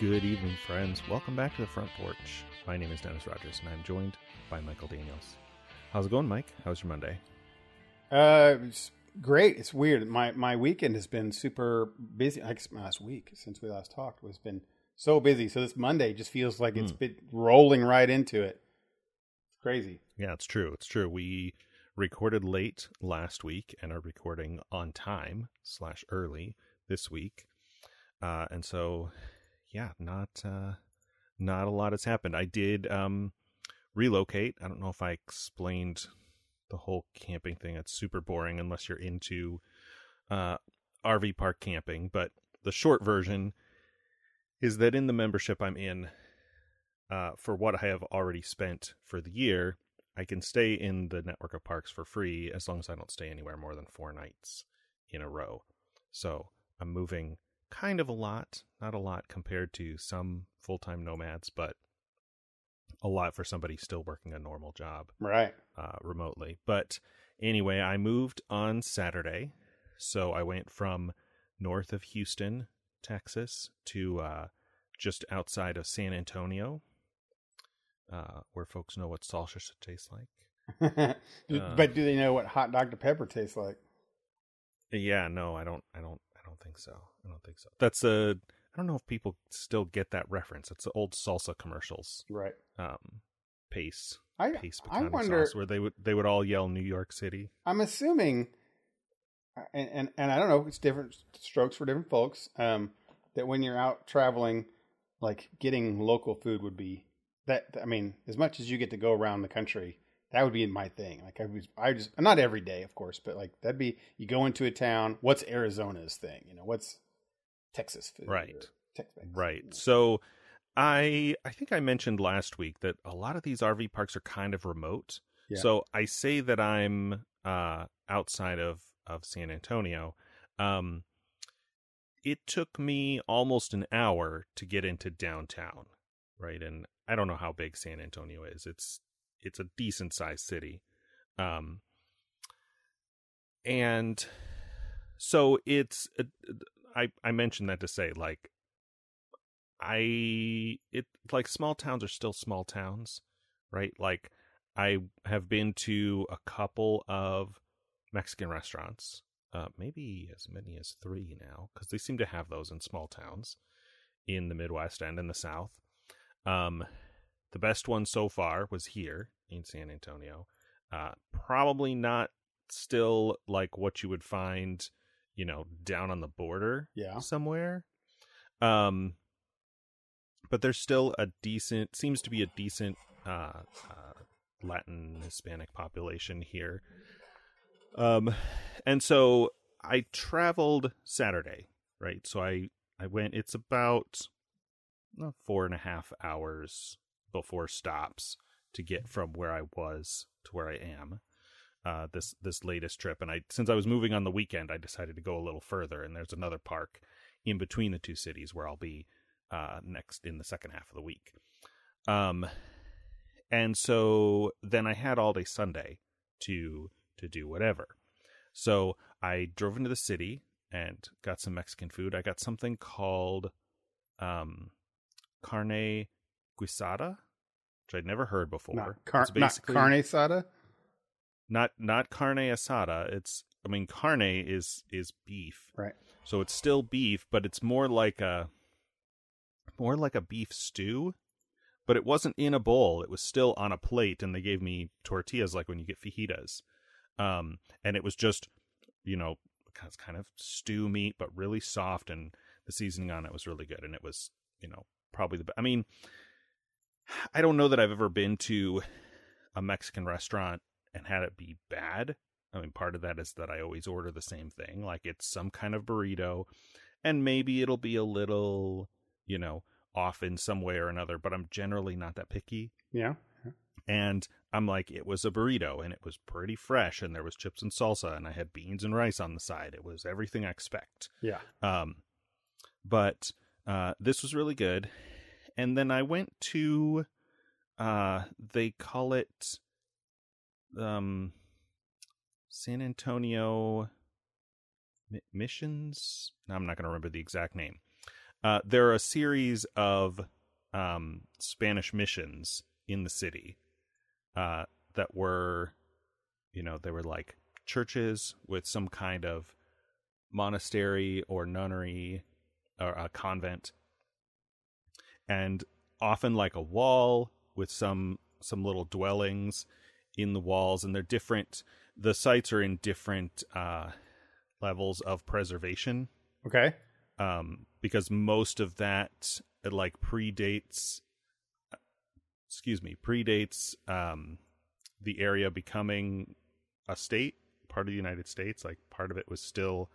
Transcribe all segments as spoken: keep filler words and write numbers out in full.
Good evening, friends. Welcome back to The Front Porch. My name is Dennis Rogers, and I'm joined by Michael Daniels. How's it going, Mike? How's your Monday? Uh, it's great. It's weird. My my weekend has been super busy. I guess my last week since we last talked has been so busy. So this Monday just feels like it's mm. been rolling right into it. It's crazy. Yeah, it's true. It's true. We recorded late last week and are recording on time slash early this week. Uh, and so... Yeah, not uh, not a lot has happened. I did um, relocate. I don't know if I explained the whole camping thing. It's super boring unless you're into uh, R V park camping. But the short version is that in the membership I'm in, uh, for what I have already spent for the year, I can stay in the network of parks for free as long as I don't stay anywhere more than four nights in a row. So I'm moving... kind of a lot, not a lot compared to some full-time nomads, but a lot for somebody still working a normal job, right? Uh, remotely. But anyway, I moved on Saturday, so I went from north of Houston, Texas, to uh, just outside of San Antonio, uh, where folks know what salsa should taste like. uh, but do they know what hot Doctor Pepper tastes like? Yeah, no, I don't. I don't. I don't think so. I don't think so. That's a, I don't know if people still get that reference. It's the old salsa commercials. Right. Um, Pace. I, Pace I wonder. Sauce, where they would, they would all yell New York City. I'm assuming, and, and, and I don't know, it's different strokes for different folks, um, that when you're out traveling, like getting local food would be that, I mean, as much as you get to go around the country, that would be my thing. Like I was, I just, not every day, of course, but like that'd be, you go into a town, what's Arizona's thing? You know, what's Texas food? Right. Texas, right. You know. So I, I think I mentioned last week that a lot of these R V parks are kind of remote. Yeah. So I say that I'm uh, outside of, of San Antonio. Um, it took me almost an hour to get into downtown. Right. And I don't know how big San Antonio is. It's, It's a decent sized city. Um, and so it's, uh, I, I mentioned that to say like, I, it like small towns are still small towns, right? Like I have been to a couple of Mexican restaurants, uh, maybe as many as three now, cause they seem to have those in small towns in the Midwest and in the South. Um, The best one so far was here in San Antonio. Uh, probably not still like what you would find, you know, down on the border yeah. somewhere. Um, but there's still a decent, seems to be a decent uh, uh, Latin Hispanic population here. Um, and so I traveled Saturday, right? So I, I went, it's about uh, four and a half hours before stops to get from where I was to where I am uh, this this latest trip. And I since I was moving on the weekend, I decided to go a little further. And there's another park in between the two cities where I'll be uh, next in the second half of the week. Um, and so then I had all day Sunday to to do whatever. So I drove into the city and got some Mexican food. I got something called um, carne guisada, which I'd never heard before. Not, car- not carne asada? Not not carne asada. It's I mean carne is is beef. Right. So it's still beef, but it's more like a more like a beef stew. But it wasn't in a bowl. It was still on a plate, and they gave me tortillas like when you get fajitas. Um and it was just, you know, it's kind of stew meat, but really soft, and the seasoning on it was really good. And it was, you know, probably the best. I mean, I don't know that I've ever been to a Mexican restaurant and had it be bad. I mean, part of that is that I always order the same thing. Like it's some kind of burrito, and maybe it'll be a little, you know, off in some way or another, but I'm generally not that picky. Yeah. And I'm like, it was a burrito and it was pretty fresh and there was chips and salsa and I had beans and rice on the side. It was everything I expect. Yeah. Um, but, uh, this was really good. And then I went to, uh, they call it, um, San Antonio M- Missions. No, I'm not going to remember the exact name. Uh, there are a series of um, Spanish missions in the city uh, that were, you know, they were like churches with some kind of monastery or nunnery or a convent, and often like a wall with some some little dwellings in the walls, and they're different. The sites are in different uh, levels of preservation. Okay. Um, because most of that, it like predates, excuse me, predates um, the area becoming a state, part of the United States. Like part of it was still,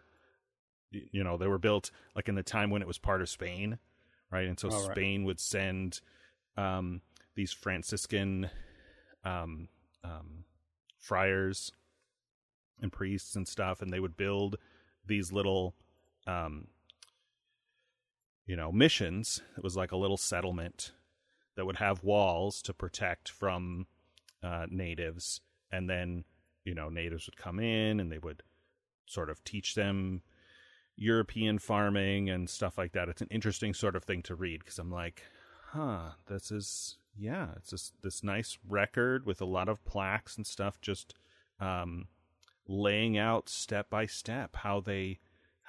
you know, they were built like in the time when it was part of Spain, right? And so oh, Spain right. would send um, these Franciscan um, um, friars and priests and stuff, and they would build these little... Um, you know, missions. It was like a little settlement that would have walls to protect from uh, natives. And then, you know, natives would come in and they would sort of teach them European farming and stuff like that. It's an interesting sort of thing to read because I'm like, huh, this is, yeah, it's this, this nice record with a lot of plaques and stuff just um, laying out step by step how they...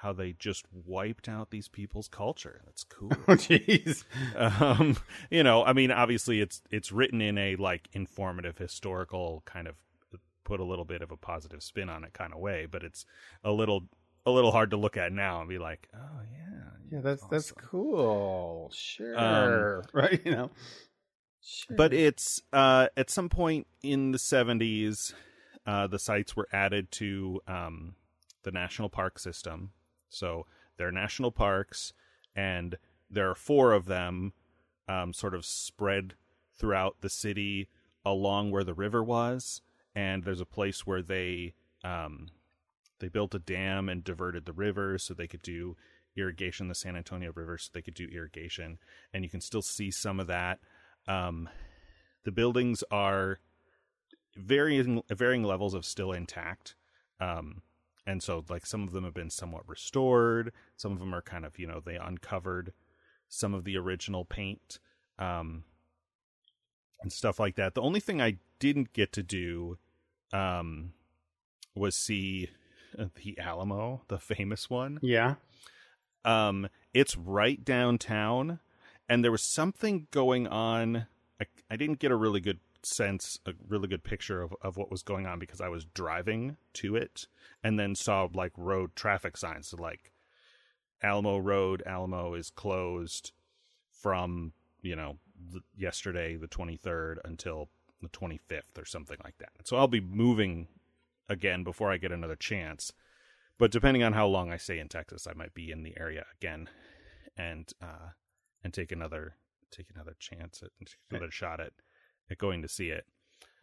how they just wiped out these people's culture. That's cool. Oh, jeez. Um, you know, I mean, obviously it's it's written in a, like, informative, historical kind of put a little bit of a positive spin on it kind of way, but it's a little a little hard to look at now and be like, oh, yeah. Yeah, that's awesome. That's cool. Sure. Um, right, you know. Sure. But it's, uh, at some point in the seventies, uh, the sites were added to um, the national park system. So there are national parks, and there are four of them um, sort of spread throughout the city along where the river was. And there's a place where they um, they built a dam and diverted the river so they could do irrigation, the San Antonio River, so they could do irrigation. And you can still see some of that. Um, the buildings are varying, varying levels of still intact. Um And so, like, some of them have been somewhat restored. Some of them are kind of, you know, they uncovered some of the original paint um, and stuff like that. The only thing I didn't get to do um, was see the Alamo, the famous one. Yeah. Um, it's right downtown, and there was something going on. I, I didn't get a really good sense, a really good picture of, of what was going on because I was driving to it and then saw like road traffic signs. So like Alamo Road, Alamo is closed from, you know, the, yesterday, the twenty-third until the twenty-fifth or something like that. So I'll be moving again before I get another chance. But depending on how long I stay in Texas, I might be in the area again and, uh, and take another, take another chance at another shot at, at going to see it.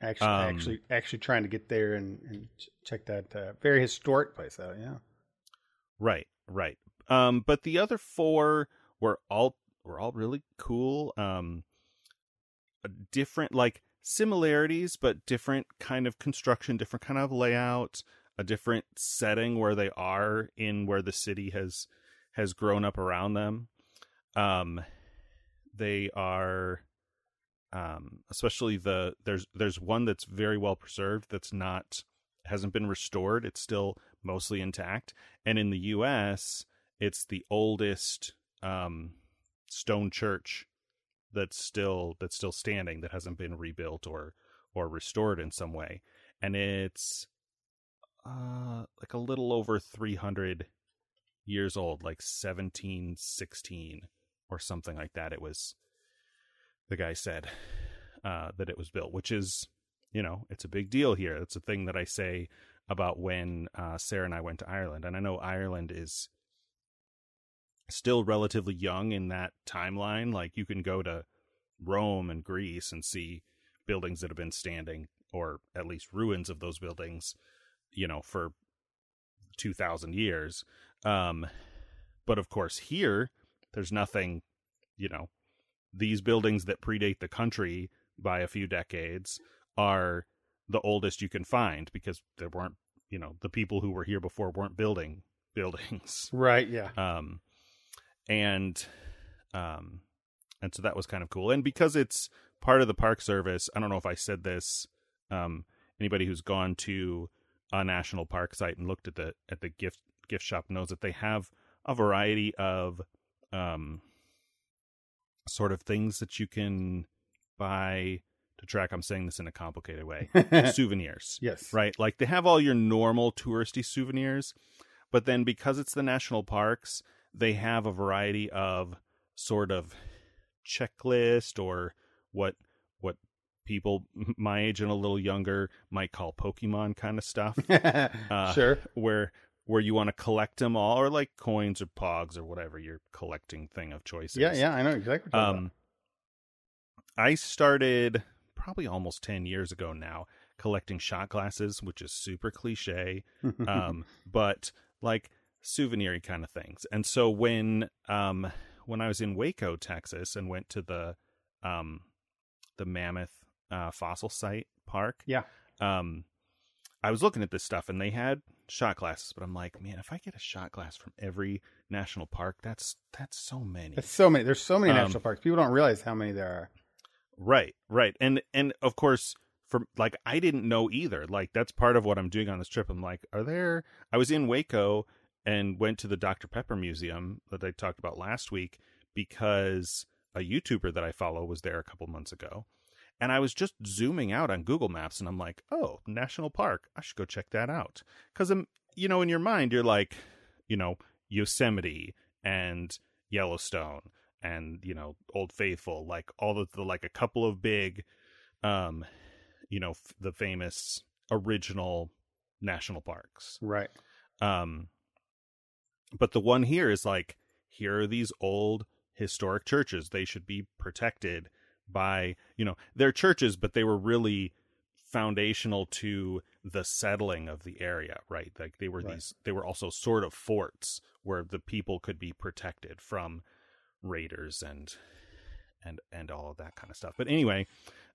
Actually, um, actually, actually trying to get there and, and check that uh, very historic place out. Yeah. Right. Right. Um, but the other four were all, were all really cool. Um, different, like similarities, but different kind of construction, different kind of layout, a different setting where they are in where the city has, has grown up around them. Um, they are, Um, especially the there's there's one that's very well preserved that's not hasn't been restored. It's still mostly intact, and in the U S it's the oldest um, stone church that's still that's still standing that hasn't been rebuilt or or restored in some way, and it's uh, like a little over three hundred years old, like seventeen sixteen or something like that. It was. The guy said uh, that it was built, which is, you know, it's a big deal here. That's a thing that I say about when uh, Sarah and I went to Ireland. And I know Ireland is still relatively young in that timeline. Like you can go to Rome and Greece and see buildings that have been standing, or at least ruins of those buildings, you know, for two thousand years. Um, but of course here, there's nothing, you know, these buildings that predate the country by a few decades are the oldest you can find because there weren't, you know, the people who were here before weren't building buildings. Right. Yeah. Um, And um, and so that was kind of cool. And because it's part of the park service, I don't know if I said this, um, anybody who's gone to a national park site and looked at the at the gift gift shop knows that they have a variety of um, sort of things that you can buy to track. I'm saying this in a complicated way. Souvenirs. Yes. Right? Like they have all your normal touristy souvenirs, but then because it's the national parks, they have a variety of sort of checklist or what what people my age and a little younger might call Pokemon kind of stuff. uh, sure. Where where you want to collect them all, or like coins or pogs or whatever your collecting thing of choice is. Yeah, yeah, I know exactly what you're talking um, about. I started probably almost ten years ago now collecting shot glasses, which is super cliche, um, but like souvenir-y kind of things. And so when um, when I was in Waco, Texas, and went to the um, the Mammoth uh, fossil site park, yeah, um, I was looking at this stuff, and they had shot glasses, but I'm like, man, if I get a shot glass from every national park, that's that's so many. That's so many. There's so many um, national parks. People don't realize how many there are. Right, right, and and of course. For, like, I didn't know either. Like, that's part of what I'm doing on this trip. I'm like, are there... I was in Waco and went to the Doctor Pepper Museum that I talked about last week because a YouTuber that I follow was there a couple months ago. And I was just zooming out on Google Maps, and I'm like, oh, national park. I should go check that out. Because, you know, in your mind, you're like, you know, Yosemite and Yellowstone and, you know, Old Faithful. Like, all the, the like, a couple of big... um. you know, f- the famous original national parks. Right. Um, but the one here is like, here are these old historic churches. They should be protected by, you know, they're churches, but they were really foundational to the settling of the area, right? Like they were right. these, they were also sort of forts where the people could be protected from raiders and, and, and all of that kind of stuff. But anyway,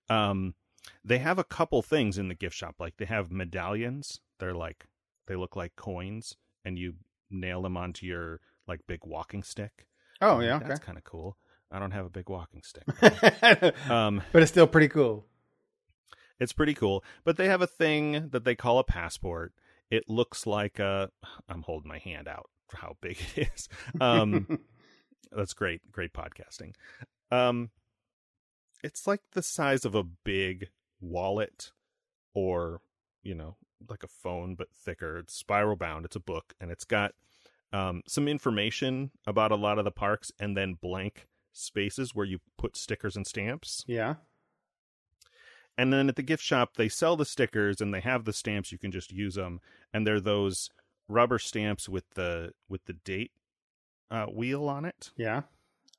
um, they have a couple things in the gift shop. Like they have medallions. They're like, they look like coins and you nail them onto your like big walking stick. Oh yeah. Like, that's okay. Kind of cool. I don't have a big walking stick. But, um, but it's still pretty cool. It's pretty cool. But they have a thing that they call a passport. It looks like a, I'm holding my hand out for how big it is. Um, that's great. Great podcasting. Um, It's like the size of a big wallet or, you know, like a phone, but thicker. It's spiral bound. It's a book. And it's got um, some information about a lot of the parks and then blank spaces where you put stickers and stamps. Yeah. And then at the gift shop, they sell the stickers and they have the stamps. You can just use them. And they're those rubber stamps with the with the date uh, wheel on it. Yeah.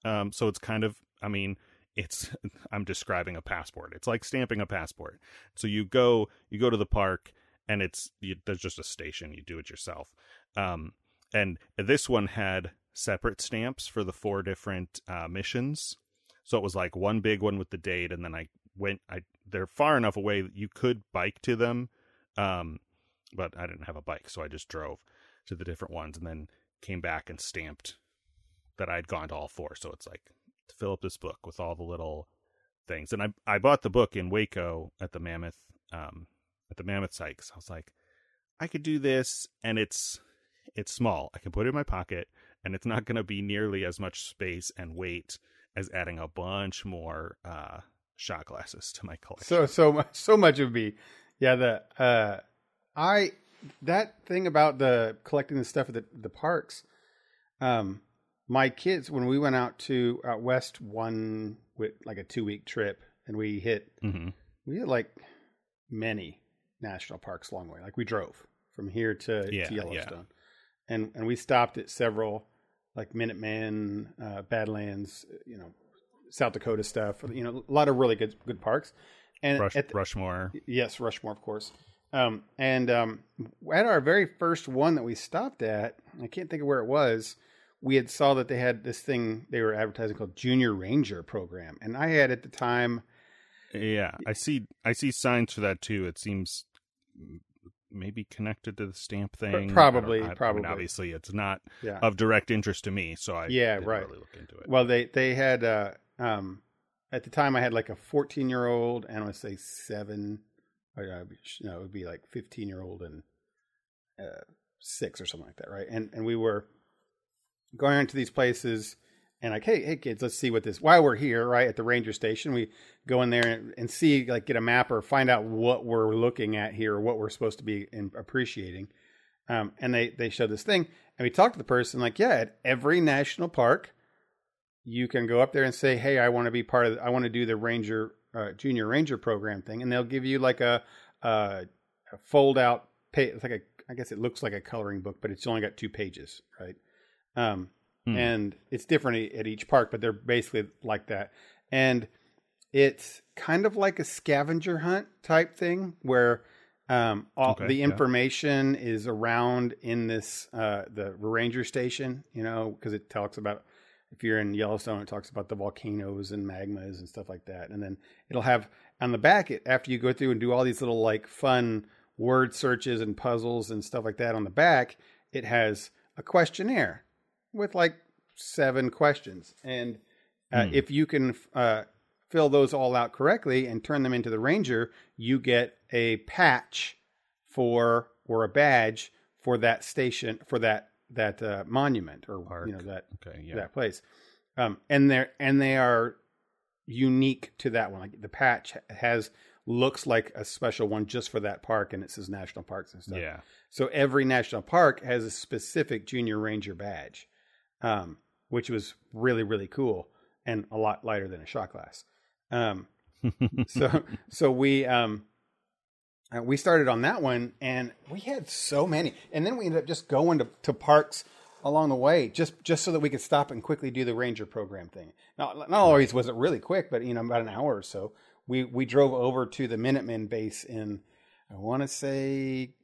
Um, so it's kind of, I mean... It's I'm describing a passport. It's like stamping a passport. So you go you go to the park and it's you, there's just a station. You do it yourself. Um, and this one had separate stamps for the four different uh, missions. So it was like one big one with the date. And then I went. I they're far enough away that you could bike to them. Um, but I didn't have a bike, so I just drove to the different ones and then came back and stamped that I'd gone to all four. So it's like. Fill up this book with all the little things. And I I bought the book in Waco at the Mammoth um at the Mammoth site because I was like, I could do this and it's it's small. I can put it in my pocket and it's not gonna be nearly as much space and weight as adding a bunch more uh shot glasses to my collection. So so much so much would be yeah, the uh I that thing about the collecting the stuff at the, the parks, um my kids, when we went out to out west one with like a two week trip, and we hit, mm-hmm. we hit like many national parks along the way. Like we drove from here to, yeah, to Yellowstone, yeah. and and we stopped at several like Minuteman, uh, Badlands, you know, South Dakota stuff. You know, a lot of really good good parks. And Rush, at the, Rushmore, yes, Rushmore, of course. Um, and um, at our very first one that we stopped at, I can't think of where it was. We had saw that they had this thing they were advertising called Junior Ranger Program. And I had at the time. Yeah, I see. I see signs for that, too. It seems maybe connected to the stamp thing. Probably, I I, probably. I mean, obviously, it's not yeah. of direct interest to me, so I yeah, didn't right. really look into it. Well, they they had uh, um, at the time I had like a fourteen year old and I would say seven, or you know, it would be like fifteen year old and uh, six or something like that, right? And and we were going into these places. And like, hey, hey, kids, let's see what this, while we're here, right, at the ranger station, we go in there and, and see, like, get a map or find out what we're looking at here, or what we're supposed to be in, appreciating. Um, and they, they showed this thing. And we talked to the person, like, yeah, at every national park, you can go up there and say, hey, I want to be part of, the, I want to do the ranger, uh, junior ranger program thing. And they'll give you, like, a, uh, a fold-out, pa- it's like a, I guess it looks like a coloring book, but it's only got two pages, right? Um Hmm. And it's different at each park, but they're basically like that. And it's kind of like a scavenger hunt type thing where um, all okay, the information yeah. is around in this, uh, the ranger station, you know, because it talks about, if you're in Yellowstone, it talks about the volcanoes and magmas and stuff like that. And then it'll have on the back, it, after you go through and do all these little like fun word searches and puzzles and stuff like that on the back, it has a questionnaire with like seven questions. And uh, hmm. if you can uh, fill those all out correctly and turn them into the ranger, you get a patch for, or a badge for that station, for that, that uh, monument or, Park. you know, that, okay, yeah. that place. Um, and they're, and they are unique to that one. Like the patch has, looks like a special one just for that park. And it says national parks and stuff. Yeah. So every national park has a specific junior ranger badge. Um, which was really, really cool and a lot lighter than a shot glass. Um, so, so we, um, we started on that one and we had so many, and then we ended up just going to, to parks along the way, just, just so that we could stop and quickly do the ranger program thing. Now, not always was it really quick, but you know, about an hour or so we, we drove over to the Minuteman base in, I want to say,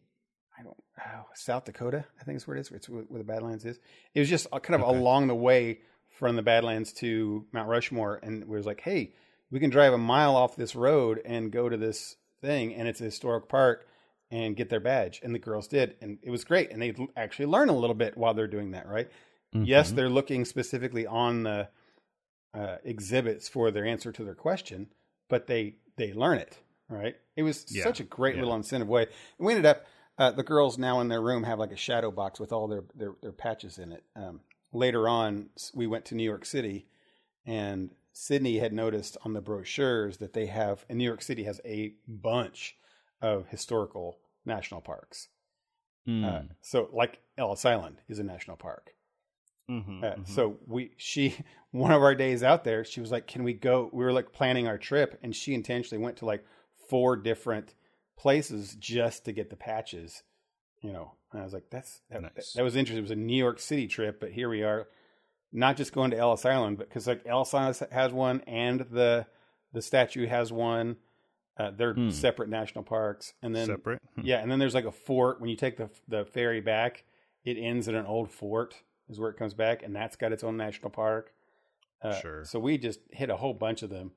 I don't oh, South Dakota, I think is where it is. It's where the Badlands is. It was just kind of okay. along the way from the Badlands to Mount Rushmore. And it was like, hey, we can drive a mile off this road and go to this thing. And it's a historic park and get their badge. And the girls did. And it was great. And they actually learn a little bit while they're doing that, right? Mm-hmm. Yes, they're looking specifically on the uh, exhibits for their answer to their question, but they, they learn it, right? It was yeah. such a great yeah. little incentive way. And we ended up... Uh, the girls now in their room have like a shadow box with all their, their, their patches in it. Um, later on, we went to New York City and Sydney had noticed on the brochures that they have, and New York City has a bunch of historical national parks. Mm. Uh, so like Ellis Island is a national park. Mm-hmm, uh, mm-hmm. So we, she, one of our days out there, she was like, can we go? We were like planning our trip and she intentionally went to like four different places just to get the patches, you know, and I was like, that's, that, nice. that, that was interesting. It was a New York City trip, but here we are not just going to Ellis Island, but cause like Ellis Island has one and the, the statue has one, uh, they're hmm. separate national parks. And then, separate. yeah. And then there's like a fort when you take the, the ferry back, it ends at an old fort is where it comes back. And that's got its own national park. Uh, sure. So we just hit a whole bunch of them.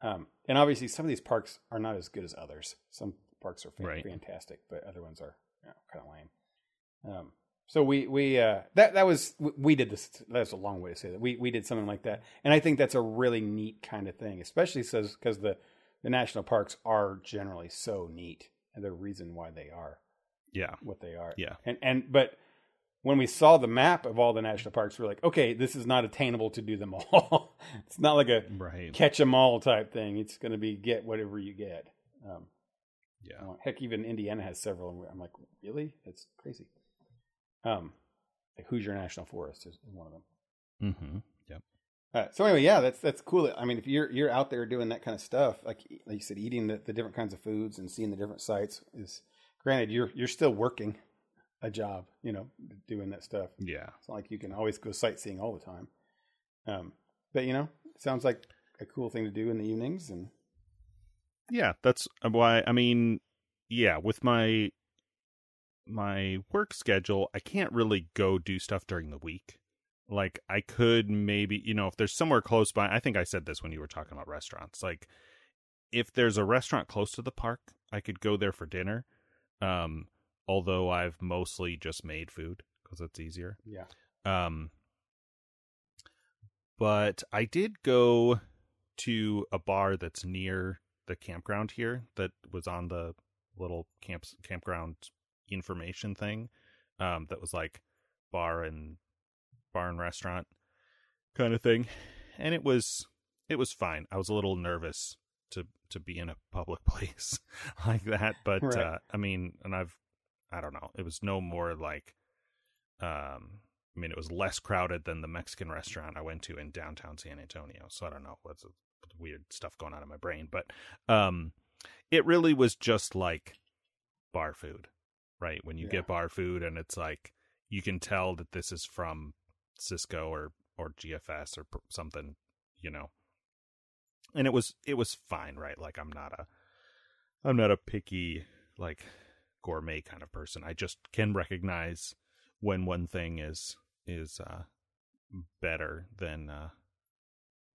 Um, and obviously some of these parks are not as good as others. Some, parks are right. fantastic, but other ones are you know, kind of lame. Um, so we we uh, that that was we did this. That's a long way to say that we we did something like that, and I think that's a really neat kind of thing, especially because the the national parks are generally so neat, and the reason why they are, yeah, what they are, yeah, and and but when we saw the map of all the national parks, we we're like, okay, this is not attainable to do them all. It's not like a right. catch them all type thing. It's going to be get whatever you get. Um, Yeah. Oh, heck, even Indiana has several. I'm like, really? That's crazy. Um, like Hoosier National Forest is one of them. Mm-hmm. Yep. Uh, so anyway, yeah, that's that's cool. I mean, if you're you're out there doing that kind of stuff, like like you said, eating the, the different kinds of foods and seeing the different sites is. Granted, you're you're still working a job, you know, doing that stuff. Yeah. It's not like you can always go sightseeing all the time. Um, but you know, it sounds like a cool thing to do in the evenings and. Yeah, that's why, I mean, yeah, with my my work schedule, I can't really go do stuff during the week. Like, I could maybe, you know, if there's somewhere close by, I think I said this when you were talking about restaurants, like, if there's a restaurant close to the park, I could go there for dinner. Um, although I've mostly just made food because it's easier. Yeah. Um, but I did go to a bar that's near the campground here that was on the little camp campground information thing, um, that was like bar and bar and restaurant kind of thing, and it was it was fine. I was a little nervous to to be in a public place like that, but right. uh, I mean, and I've I don't know, it was no more like, um, I mean, it was less crowded than the Mexican restaurant I went to in downtown San Antonio. So I don't know what's weird stuff going on in my brain, but um, it really was just like bar food, right? When you yeah. get bar food and it's like, you can tell that this is from Cisco or, or G F S or something, you know, and it was, it was fine. Right. Like I'm not a, I'm not a picky, like gourmet kind of person. I just can recognize when one thing is, is, uh, better than, uh,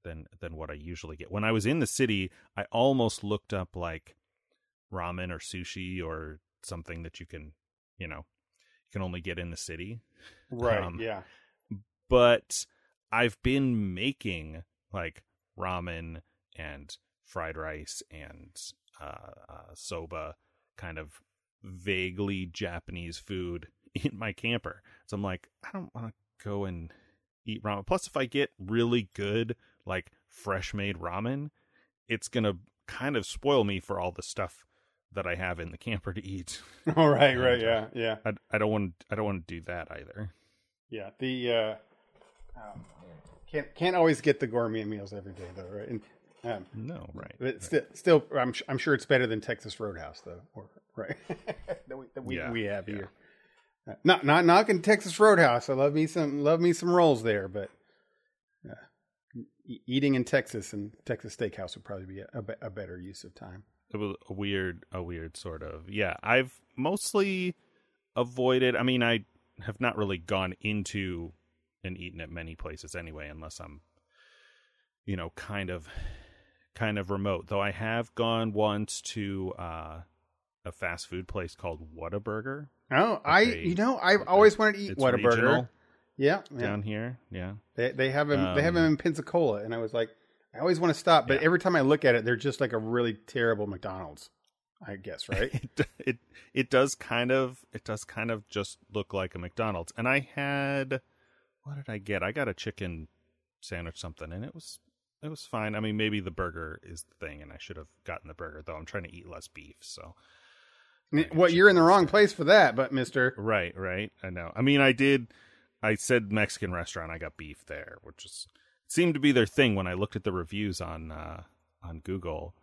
than, than what I usually get. When I was in the city, I almost looked up like ramen or sushi or something that you can, you know, you can only get in the city. Right. Um, yeah. But I've been making like ramen and fried rice and, uh, uh soba, kind of vaguely Japanese food in my camper. So I'm like, I don't want to go and eat ramen. Plus, if I get really good, like fresh made ramen, it's going to kind of spoil me for all the stuff that I have in the camper to eat. All right. And right. Yeah. Yeah. I, I don't want to, I don't want to do that either. Yeah. The, uh, um, can't, can't always get the gourmet meals every day though. Right. And, um, no. Right. But right. St- still, I'm, sh- I'm sure it's better than Texas Roadhouse though. Or, right. that we, that we, yeah, we have yeah. here. Uh, not, not knocking Texas Roadhouse. I love me some, love me some rolls there, but, uh, e- eating in Texas and Texas Steakhouse would probably be a, a, be- a better use of time. It was a weird, a weird sort of, yeah, I've mostly avoided, I mean, I have not really gone into and eaten at many places anyway, unless I'm, you know, kind of, kind of remote, though I have gone once to uh, a fast food place called Whataburger. Oh, I, they, you know, I've like always wanted to eat Whataburger. Yeah, yeah. Down here. Yeah. They, they have them, um, they have them in Pensacola. And I was like, I always want to stop, but yeah. every time I look at it, they're just like a really terrible McDonald's, I guess, right? it, it it does kind of it does kind of just look like a McDonald's. And I had, what did I get? I got a chicken sandwich something, and it was it was fine. I mean, maybe the burger is the thing, and I should have gotten the burger though. I'm trying to eat less beef, so. Well, you're in the wrong place for that, but Mister Right, right. I know. I mean, I did. I said Mexican restaurant. I got beef there, which is. Seemed to be their thing when I looked at the reviews on uh, on Google.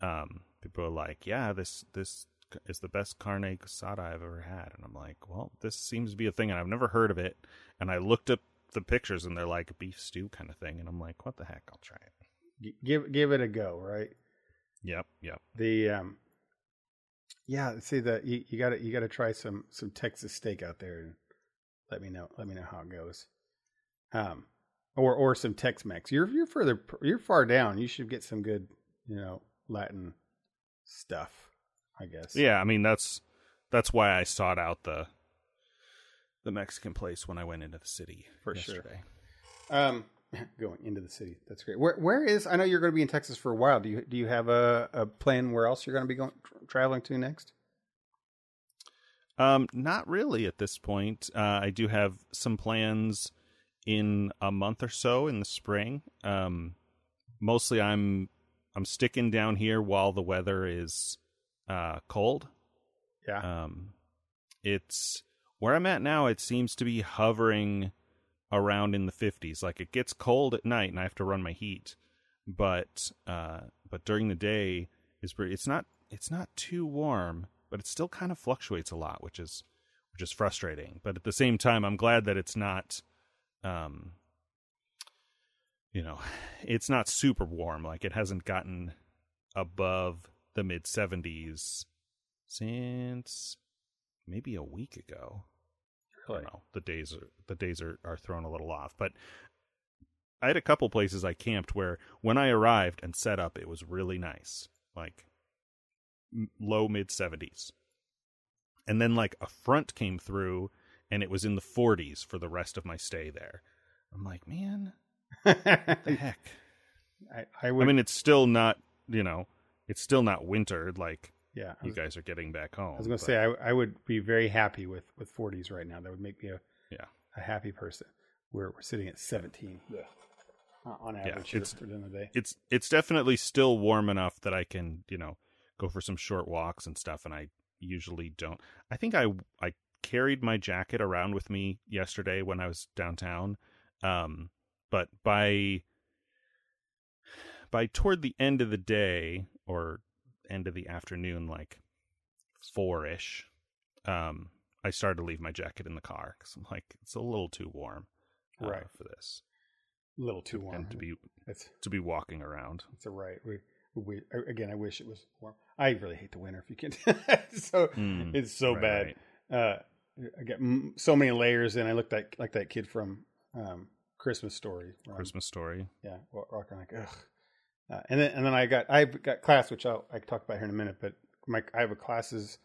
Um, people are like, "Yeah, this this is the best carne asada I've ever had," and I'm like, "Well, this seems to be a thing, and I've never heard of it." And I looked up the pictures, and they're like beef stew kind of thing, and I'm like, "What the heck? I'll try it. Give give it a go, right?" Yep, yep. The um, yeah, see the you, you gotta you gotta try some some Texas steak out there, and let me know let me know how it goes. Um. Or or some Tex-Mex. You're you're further you're far down. You should get some good, you know, Latin stuff, I guess. Yeah, I mean that's that's why I sought out the the Mexican place when I went into the city for yesterday. Sure. Um, going into the city, that's great. Where where is? I know you're going to be in Texas for a while. Do you do you have a, a plan where else you're going to be going traveling to next? Um, not really at this point. Uh, I do have some plans. In a month or so in the spring, um, mostly I'm I'm sticking down here while the weather is uh, cold. Yeah, um, it's where I'm at now. It seems to be hovering around in the fifties. Like it gets cold at night, and I have to run my heat. But uh, but during the day is pretty. It's not it's not too warm, but it still kind of fluctuates a lot, which is which is frustrating. But at the same time, I'm glad that it's not. Um, you know, it's not super warm. Like it hasn't gotten above the mid seventies since maybe a week ago. Really? I don't know. The days are, the days are, are thrown a little off, but I had a couple places I camped where when I arrived and set up, it was really nice, like low mid seventies. And then like a front came through and it was in the forties for the rest of my stay there. I'm like, man, what the heck? I, I, would... I mean, it's still not, you know, it's still not winter. Like, yeah, was, you guys are getting back home. I was going to but... say, I, I would be very happy with, with forties right now. That would make me a, yeah. a happy person. We're, we're sitting at seventeen yeah. uh, on average yeah, it's, for dinner day. It's, it's definitely still warm enough that I can, you know, go for some short walks and stuff. And I usually don't. I think I, I carried my jacket around with me yesterday when I was downtown. Um, but by, by toward the end of the day or end of the afternoon, like four ish, um, I started to leave my jacket in the car because I'm like, it's a little too warm, uh, right, for this. A little too warm, and to be it's, to be walking around. That's a right. We, we again, I wish it was warm. I really hate the winter. If you can, so mm, it's so right, bad. Right. Uh, I got m- so many layers, and I looked like like that kid from um, Christmas Story. Christmas I'm, Story. Yeah, walking like ugh. Uh, and then and then I got I got class, which I'll I talk about here in a minute. But my I have a classes.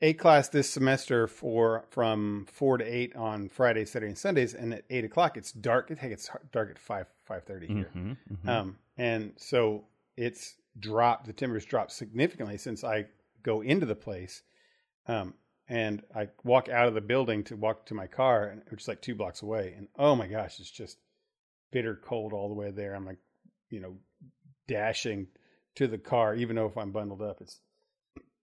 A class this semester for from four to eight on Fridays, Saturdays, and Sundays, and at eight o'clock it's dark. It it's dark at five five thirty here, mm-hmm, mm-hmm. Um, and so it's dropped. The temperature's dropped significantly since I go into the place, um, and I walk out of the building to walk to my car, and which is like two blocks away. And oh my gosh, it's just bitter cold all the way there. I'm like, you know, dashing to the car, even though if I'm bundled up, it's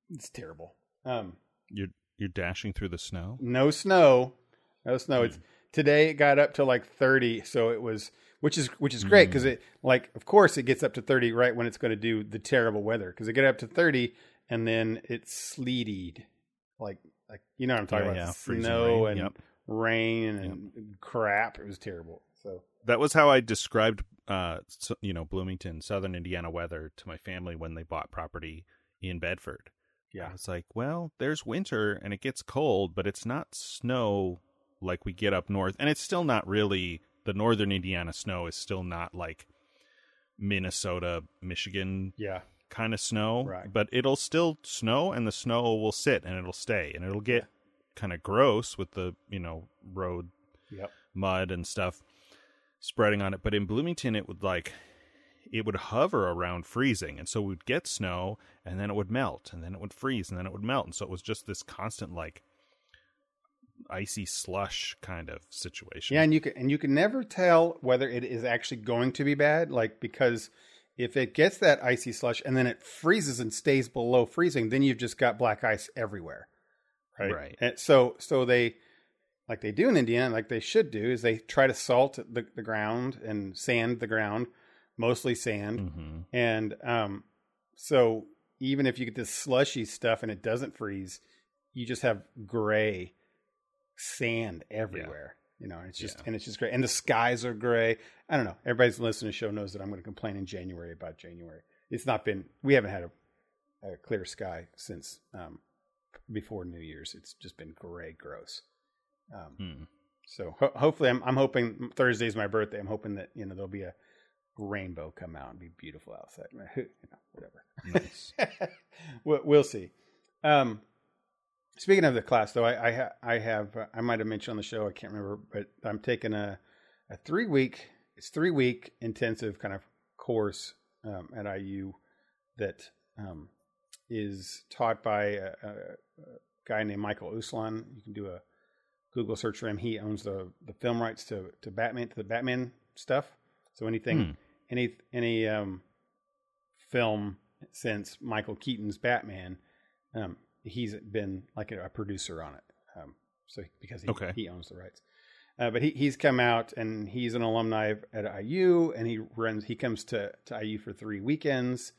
it's terrible. Um, You're you're dashing through the snow? No snow, no snow. Mm. It's today. It got up to like thirty, so it was, which is which is great because mm. it like of course it gets up to thirty right when it's going to do the terrible weather because it got up to thirty and then it sleetied, like like you know what I'm talking yeah, about, yeah. snow rain. and yep. rain and yep. crap. It was terrible. So that was how I described uh so, you know Bloomington, Southern Indiana weather to my family when they bought property in Bedford. Yeah, it's like, well, there's winter and it gets cold, but it's not snow like we get up north. And it's still not really, the northern Indiana snow is still not like Minnesota, Michigan yeah. kind of snow. Right. But it'll still snow and the snow will sit and it'll stay. And it'll get yeah. kind of gross with the, you know, road yep. mud and stuff spreading on it. But in Bloomington, it would like... it would hover around freezing. And so we'd get snow and then it would melt and then it would freeze and then it would melt. And so it was just this constant like icy slush kind of situation. Yeah. And you can, and you can never tell whether it is actually going to be bad. Like, because if it gets that icy slush and then it freezes and stays below freezing, then you've just got black ice everywhere. Right. Right. And so, so they, like they do in Indiana, like they should do is they try to salt the, the ground and sand the ground. Mostly sand. Mm-hmm. And um, so even if you get this slushy stuff and it doesn't freeze, you just have gray sand everywhere, yeah. you know, and it's just, yeah. and it's just gray. And the skies are gray. I don't know. Everybody's listening to the show knows that I'm going to complain in January about January. It's not been, we haven't had a, a clear sky since um, before New Year's. It's just been gray, gross. Um, hmm. So ho- hopefully I'm, I'm hoping Thursday's my birthday. I'm hoping that, you know, there'll be a, rainbow come out and be beautiful outside. You know, whatever. Nice. we'll, we'll see. Um, speaking of the class, though, I I, ha- I have uh, I might have mentioned on the show. I can't remember, but I'm taking a a three week it's three week intensive kind of course um, at I U that um, is taught by a, a, a guy named Michael Uslan. You can do a Google search for him. He owns the the film rights to to Batman to the Batman stuff. So anything, hmm. any any um, film since Michael Keaton's Batman, um, he's been like a, a producer on it. Um, so because he, okay. he owns the rights, uh, but he, he's come out and he's an alumni at I U, and he runs. He comes to, to I U for three weekends,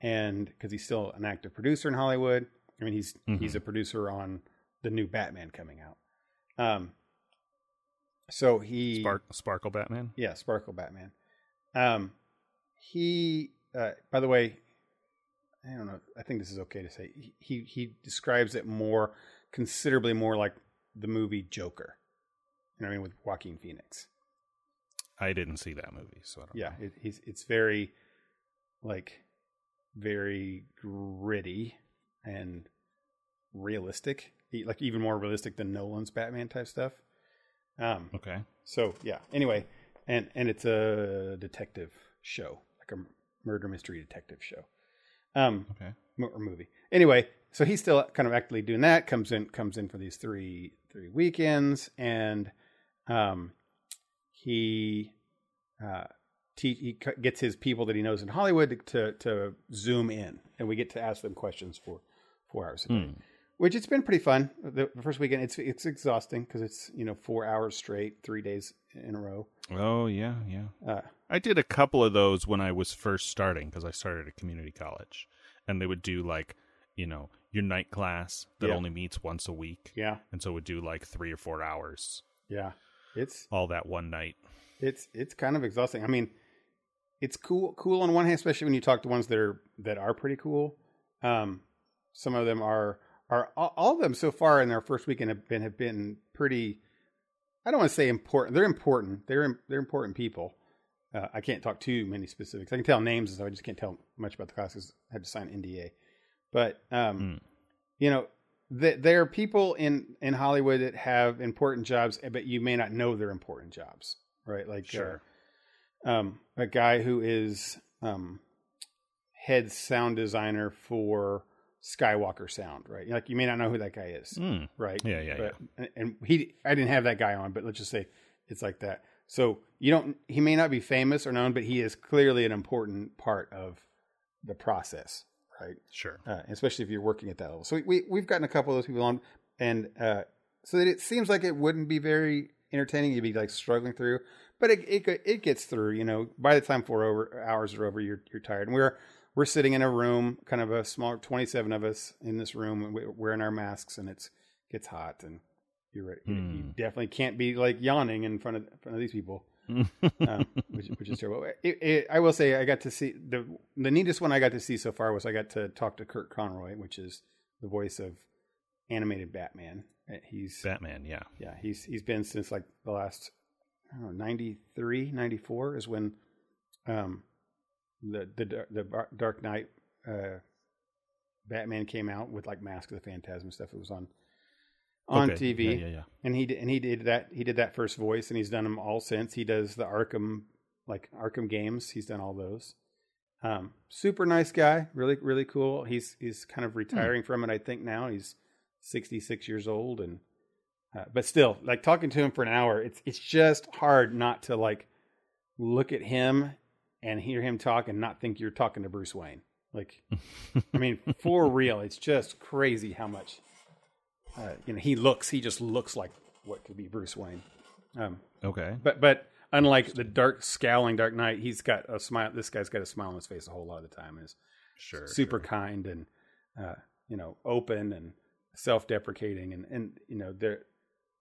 and because he's still an active producer in Hollywood. I mean, he's mm-hmm. he's a producer on the new Batman coming out. Um, So he Spark, Sparkle Batman. Yeah. Sparkle Batman. Um, he, uh, by the way, I don't know. I think this is okay to say he, he, he describes it more considerably more like the movie Joker. You know what I mean? With Joaquin Phoenix. I didn't see that movie. So I don't yeah, know. It, he's, it's very like very gritty and realistic. like even more realistic than Nolan's Batman type stuff. Um, okay. So yeah. Anyway, and and it's a detective show, like a murder mystery detective show. Um, okay. Or movie. Anyway, so he's still kind of actively doing that. Comes in, comes in for these three three weekends, and um, he uh, te- he gets his people that he knows in Hollywood to, to to zoom in, and we get to ask them questions for four hours a day. Mm. Which it's been pretty fun. The first weekend, it's it's exhausting because it's, you know, four hours straight, three days in a row. Oh, yeah, yeah. Uh, I did a couple of those when I was first starting because I started at community college. And they would do, like, you know, your night class that yeah. only meets once a week. Yeah. And so it would do, like, three or four hours. Yeah. It's all that one night. It's it's kind of exhausting. I mean, it's cool cool on one hand, especially when you talk to ones that are, that are pretty cool. Um, some of them are... Are all of them so far in their first weekend have been have been pretty? I don't want to say important. They're important. They're they're important people. Uh, I can't talk too many specifics. I can tell names, so I just can't tell much about the classes. I had to sign an N D A. But um, mm. you know, th- there are people in, in Hollywood that have important jobs, but you may not know they're important jobs, right? Like sure. uh, um, a guy who is um, head sound designer for Skywalker Sound, right? Like you may not know who that guy is, mm. right? Yeah, yeah, but, yeah. And he, I didn't have that guy on, but let's just say it's like that. So you don't, he may not be famous or known, but he is clearly an important part of the process, right? Sure. Uh, especially if you're working at that level. So we, we we've gotten a couple of those people on, and uh, so that it seems like it wouldn't be very entertaining. You'd be like struggling through, but it it it gets through. You know, by the time four over hours are over, you're you're tired, and we're. We're sitting in a room, kind of a small, twenty-seven of us in this room, wearing our masks, and it's gets hot, and you're right. Mm. You definitely can't be like yawning in front of in front of these people, um, which, which is terrible. It, it, I will say, I got to see the the neatest one I got to see so far was I got to talk to Kurt Conroy, which is the voice of animated Batman. He's Batman, yeah, yeah. He's he's been since like the last I don't know, ninety-three, ninety-four is when. Um, The, the the Dark Knight uh, Batman came out with like Mask of the Phantasm stuff. It was on on okay. T V, yeah, yeah, yeah. and he and he did that. He did that first voice, and he's done them all since. He does the Arkham like Arkham games. He's done all those. Um, super nice guy, really really cool. He's he's kind of retiring hmm. from it, I think now. He's sixty-six years old, and uh, but still, like talking to him for an hour, it's it's just hard not to like look at him and hear him talk and not think you're talking to Bruce Wayne. Like, I mean, for real, it's just crazy how much, uh, you know, he looks, he just looks like what could be Bruce Wayne. Um, okay. But, but unlike the dark scowling Dark Knight, he's got a smile. This guy's got a smile on his face a whole lot of the time. Is sure, super sure. kind and, uh, you know, open and self-deprecating. And, and, you know, there,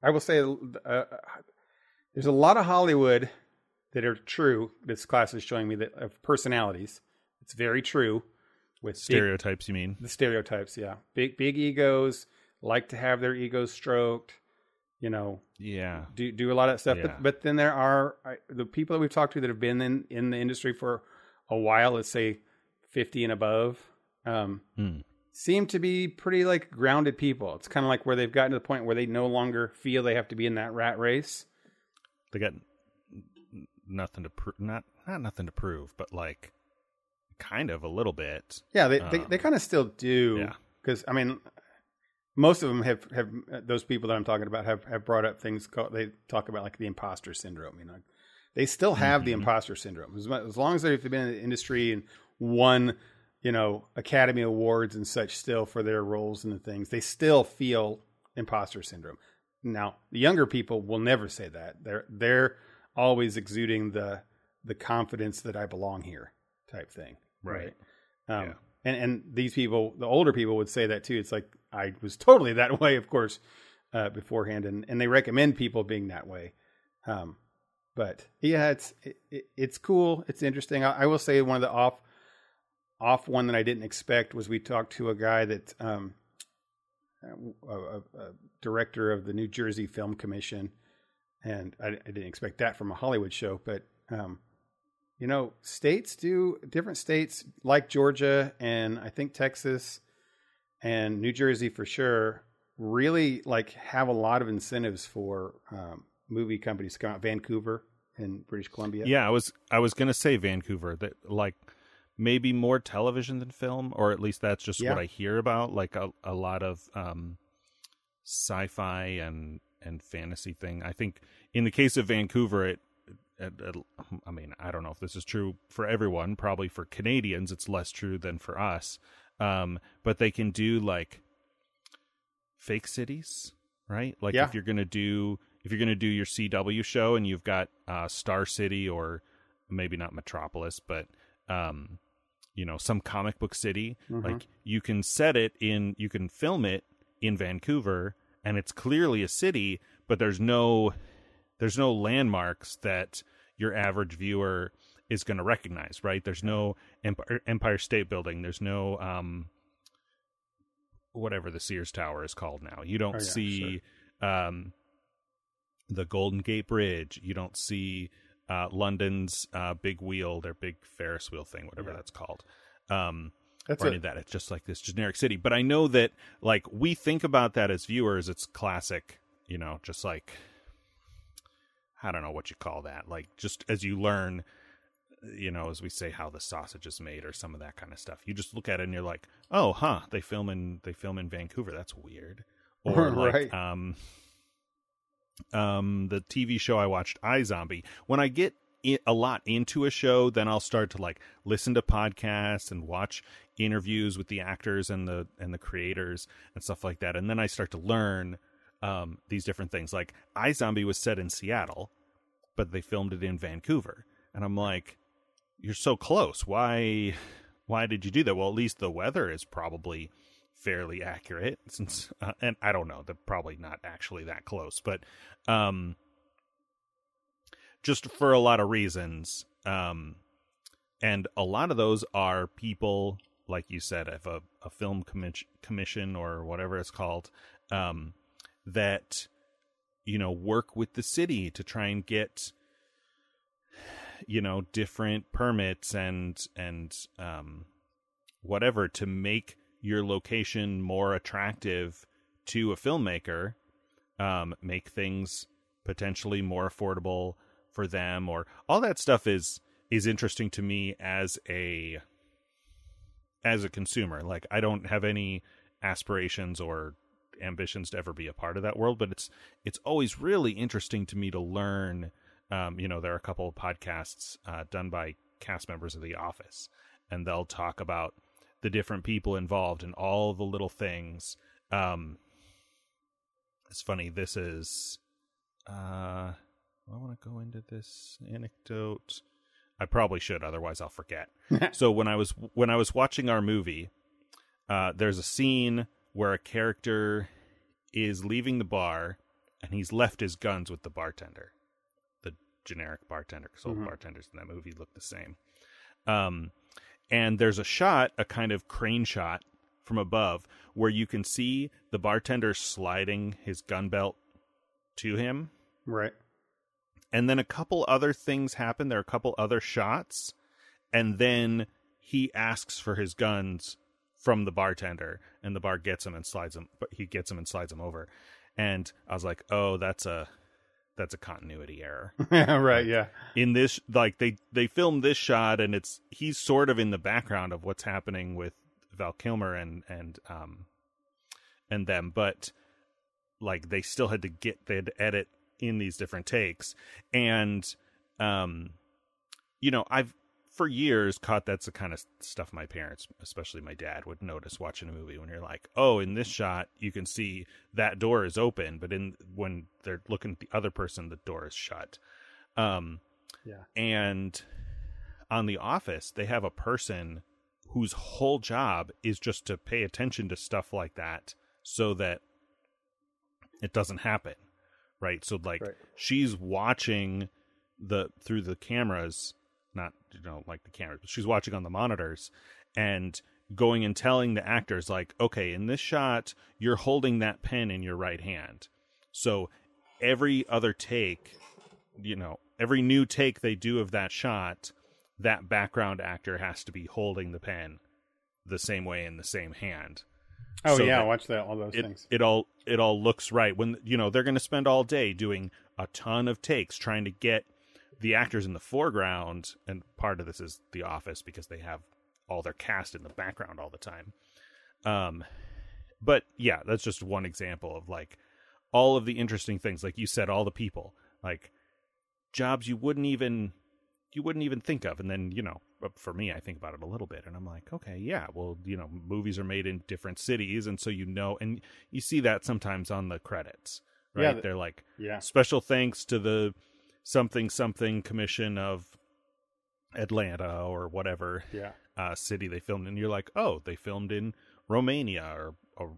I will say, uh, there's a lot of Hollywood that are true. This class is showing me that of personalities. It's very true with stereotypes. Big, you mean the stereotypes? Yeah, big big egos, like to have their egos stroked. You know, yeah, do do a lot of stuff. Yeah. But, but then there are I, the people that we've talked to that have been in, in the industry for a while. Let's say fifty and above, um, mm. seem to be pretty like grounded people. It's kind of like where they've gotten to the point where they no longer feel they have to be in that rat race. They got. Nothing to prove, not not nothing to prove, but like kind of a little bit. Yeah, they um, they, they kind of still do because yeah. I mean, most of them have, have those people that I'm talking about have, have brought up things called, they talk about like the imposter syndrome. You know, they still have mm-hmm. the imposter syndrome as, as long as they've been in the industry and won, you know, Academy Awards and such still for their roles and the things. They still feel imposter syndrome. Now, the younger people will never say that. They're they're always exuding the the confidence that I belong here type thing. Right. right? Um, yeah. and, and these people, the older people would say that too. It's like, I was totally that way, of course, uh, beforehand. And, and they recommend people being that way. Um, but yeah, it's, it, it, it's cool. It's interesting. I, I will say one of the off, off one that I didn't expect was we talked to a guy that, um, a, a, a director of the New Jersey Film Commission. And I, I didn't expect that from a Hollywood show, but, um, you know, states do different states like Georgia and I think Texas and New Jersey for sure really like have a lot of incentives for um, movie companies to come out. Vancouver in British Columbia. Yeah, I was I was going to say Vancouver. That like maybe more television than film, or at least that's just yeah. what I hear about. Like a, a lot of um, sci-fi and and fantasy thing. I think in the case of Vancouver, it, it, it. I mean, I don't know if this is true for everyone. Probably for Canadians, it's less true than for us. Um, but they can do like fake cities, right? Like yeah. if you're gonna do if you're gonna do your C W show and you've got uh, Star City, or maybe not Metropolis, but um, you know, some comic book city, mm-hmm. like you can set it in, you can film it in Vancouver, and it's clearly a city, but there's no there's no landmarks that your average viewer is going to recognize, right? There's no Empire, Empire State Building. There's no um, whatever the Sears Tower is called now. You don't oh, yeah, see sure. um, the Golden Gate Bridge. You don't see uh, London's uh, big wheel, their big Ferris wheel thing, whatever yeah. that's called. Um, that's or any of that. It's just like this generic city. But I know that like we think about that as viewers. It's classic, you know, just like, I don't know what you call that. Like just as you learn, you know, as we say, how the sausage is made or some of that kind of stuff. You just look at it and you're like, oh, huh, they film in, they film in Vancouver. That's weird. Or like, right. um, um, the T V show I watched, iZombie. When I get in, a lot into a show, then I'll start to like listen to podcasts and watch interviews with the actors and the, and the creators and stuff like that. And then I start to learn, um, these different things. Like iZombie was set in Seattle, but they filmed it in Vancouver. And I'm like, you're so close. Why why did you do that? Well, at least the weather is probably fairly accurate since uh, and I don't know, they're probably not actually that close, but um just for a lot of reasons, um and a lot of those are people, like you said, if a, a film commis- commission or whatever it's called, um that, you know, work with the city to try and get, you know, different permits and and um, whatever to make your location more attractive to a filmmaker, um, make things potentially more affordable for them, or all that stuff is is interesting to me as a as a consumer. Like I don't have any aspirations or ambitions to ever be a part of that world, but it's it's always really interesting to me to learn. Um, you know, there are a couple of podcasts uh, done by cast members of The Office, and they'll talk about the different people involved and all the little things. Um, it's funny. This is, uh, I want to go into this anecdote. I probably should, otherwise I'll forget. So when I was, when I was watching our movie, uh, there's a scene where a character is leaving the bar and he's left his guns with the bartender. Generic bartender, because all mm-hmm. bartenders in that movie look the same. Um, and there's a shot, a kind of crane shot from above, where you can see the bartender sliding his gun belt to him. Right. And then a couple other things happen. There are a couple other shots. And then he asks for his guns from the bartender, and the bar gets him and slides him. But he gets him and slides him over. And I was like, oh, that's a... that's a continuity error. Right. Like, yeah. In this, like they, they filmed this shot and it's, he's sort of in the background of what's happening with Val Kilmer and, and, um, and them, but like they still had to get, they had to edit in these different takes. And, um, you know, I've for years caught, that's the kind of stuff my parents, especially my dad, would notice watching a movie when you're like, oh, in this shot you can see that door is open, but in when they're looking at the other person, the door is shut. Um, yeah. And on The Office, they have a person whose whole job is just to pay attention to stuff like that so that it doesn't happen. Right. So like right. she's watching the through the cameras. Not, you know, like the camera, but she's watching on the monitors and going and telling the actors like, okay, in this shot, you're holding that pen in your right hand. So every other take, you know, every new take they do of that shot, that background actor has to be holding the pen the same way in the same hand. Oh, so yeah, watch that, all those it, things. It all it all looks right. When, you know, they're going to spend all day doing a ton of takes trying to get the actors in the foreground, and part of this is The Office because they have all their cast in the background all the time. Um, but yeah, that's just one example of like all of the interesting things, like you said, all the people, like jobs you wouldn't even you wouldn't even think of, and then, you know, for me, I think about it a little bit, and I'm like, okay, yeah, well, you know, movies are made in different cities, and so, you know, and you see that sometimes on the credits, right? Yeah, they're like, yeah, special thanks to the something something commission of Atlanta or whatever, yeah, uh, city they filmed in. And you're like, oh, they filmed in Romania or or,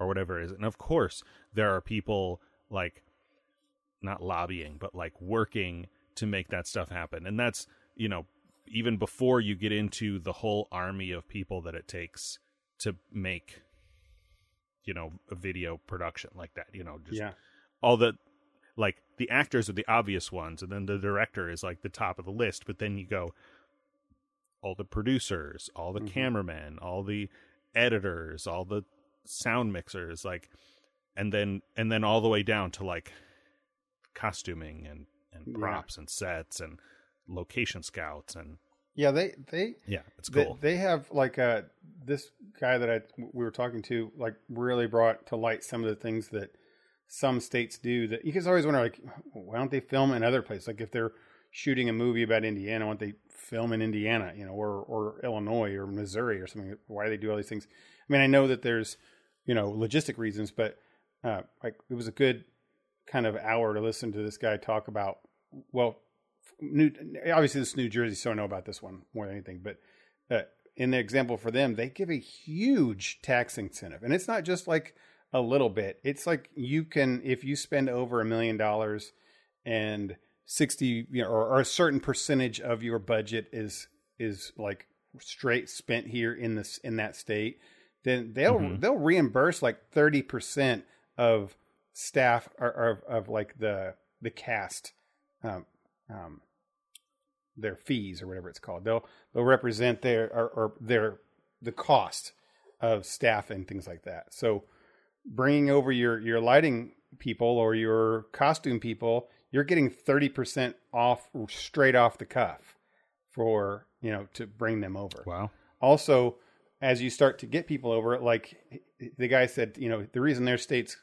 or whatever it is. And of course, there are people like not lobbying, but like working to make that stuff happen. And that's, you know, even before you get into the whole army of people that it takes to make, you know, a video production like that, you know, just yeah. all the, like the actors are the obvious ones. And then the director is like the top of the list, but then you go all the producers, all the mm-hmm. cameramen, all the editors, all the sound mixers, like, and then, and then all the way down to like costuming and, and props yeah. and sets and location scouts and yeah they they yeah it's cool. They, they have like uh this guy that I we were talking to like really brought to light some of the things that some states do that you can always wonder, like, why don't they film in other places? Like if they're shooting a movie about Indiana, why don't they film in Indiana, you know, or or Illinois or Missouri or something? Why do they do all these things? I mean, I know that there's, you know, logistic reasons, but uh like it was a good kind of hour to listen to this guy talk about, well, New, obviously this is New Jersey, so I know about this one more than anything, but uh, in the example for them, they give a huge tax incentive, and it's not just like a little bit. It's like you can, if you spend over a million dollars and sixty, you know, or, or a certain percentage of your budget is is like straight spent here in this in that state, then they'll mm-hmm. they'll reimburse like thirty percent of staff or, or of, of like the the cast. Um, um their fees or whatever it's called. They'll they'll represent their or, or their the cost of staff and things like that. So bringing over your your lighting people or your costume people, you're getting thirty percent off straight off the cuff for, you know, to bring them over. Wow. Also, as you start to get people over, like the guy said, you know, the reason their state's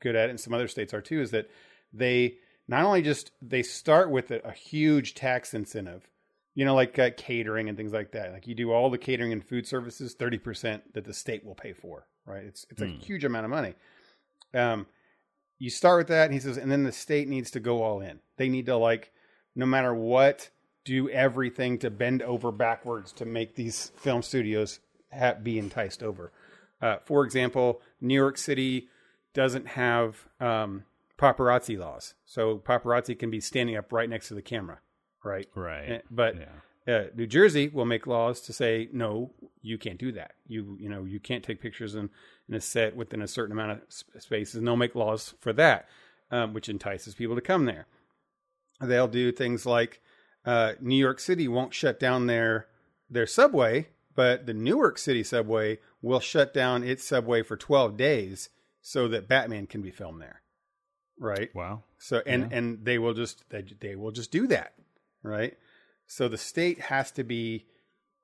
good at it and some other states are too is that they not only just they start with a, a huge tax incentive, you know, like uh, catering and things like that. Like you do all the catering and food services, thirty percent that the state will pay for, right? It's it's mm. a huge amount of money. Um, you start with that, and he says, and then the state needs to go all in. They need to, like, no matter what, do everything to bend over backwards to make these film studios ha- be enticed over. Uh, for example, New York City doesn't have um, paparazzi laws, so paparazzi can be standing up right next to the camera, right? Right. And, but yeah. uh, New Jersey will make laws to say, no, you can't do that. You you know you can't take pictures in, in a set within a certain amount of sp- spaces, and they'll make laws for that, um, which entices people to come there. They'll do things like uh, New York City won't shut down their their subway, but the Newark City subway will shut down its subway for twelve days so that Batman can be filmed there. Right. Wow. So, and, yeah. and they will just, they, they will just do that. Right. So the state has to be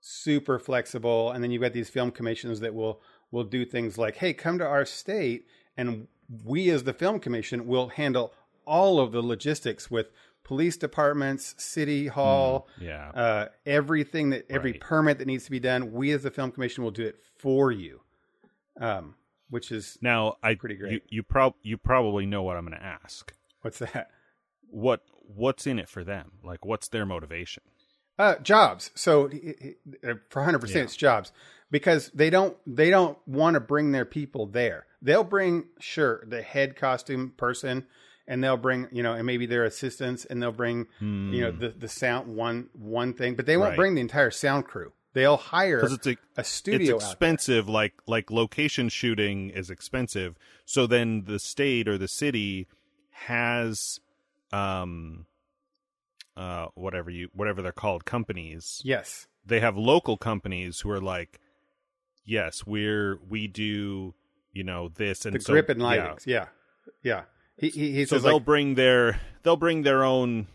super flexible. And then you've got these film commissions that will, will do things like, hey, come to our state, and we as the film commission will handle all of the logistics with police departments, city hall, mm, yeah. uh, everything that, every right. permit that needs to be done. We as the film commission will do it for you. Um, Which is now I pretty great. You you, prob- you probably know what I'm going to ask. What's that? What what's in it for them? Like, what's their motivation? Uh, jobs. So for one hundred percent, yeah. it's jobs, because they don't they don't want to bring their people there. They'll bring sure the head costume person, and they'll bring, you know, and maybe their assistants, and they'll bring mm. you know the the sound one one thing, but they won't right. bring the entire sound crew. They'll hire it's a, a studio. It's expensive. Like, like location shooting is expensive. So then the state or the city has, um, uh, whatever you, whatever they're called, companies. Yes. They have local companies who are like, yes, we're we do you know this and the so, grip and lighting. Yeah, yeah. yeah. He, he, he so says, they'll like, bring their they'll bring their own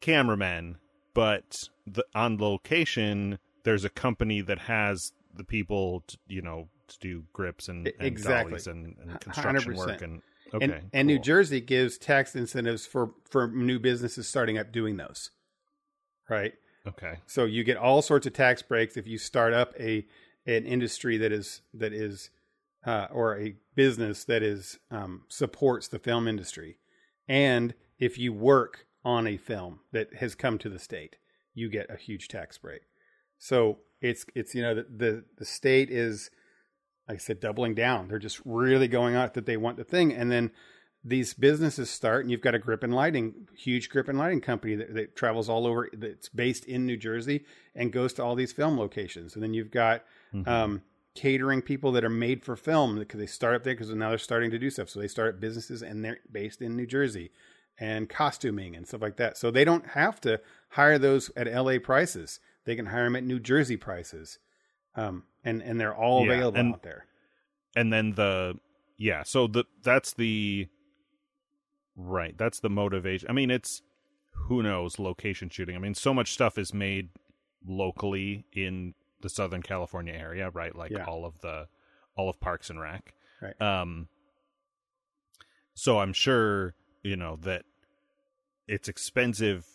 cameramen, but the, on location there's a company that has the people to, you know to do grips and, and exactly. dollies and, and construction one hundred percent work and okay and, and cool. New Jersey gives tax incentives for for new businesses starting up doing those, right? Okay, so you get all sorts of tax breaks if you start up a an industry that is that is. Uh, or a business that is um, supports the film industry, and if you work on a film that has come to the state, you get a huge tax break. So it's it's you know the the, the state is, like I said, doubling down. They're just really going out that they want the thing, and then these businesses start, and you've got a grip and lighting, huge grip and lighting company that, that travels all over. That's based in New Jersey and goes to all these film locations, and then you've got. Mm-hmm. Um, catering people that are made for film because they start up there because now they're starting to do stuff. So they start up businesses and they're based in New Jersey, and costuming and stuff like that. So they don't have to hire those at L A prices. They can hire them at New Jersey prices. Um, and, and they're all yeah, available and, out there. And then the, yeah, so the, that's the, right. That's the motivation. I mean, it's who knows location shooting. I mean, so much stuff is made locally in the Southern California area, right? Like yeah. all of the, all of Parks and Rec. Right. Um, so I'm sure, you know, that it's expensive,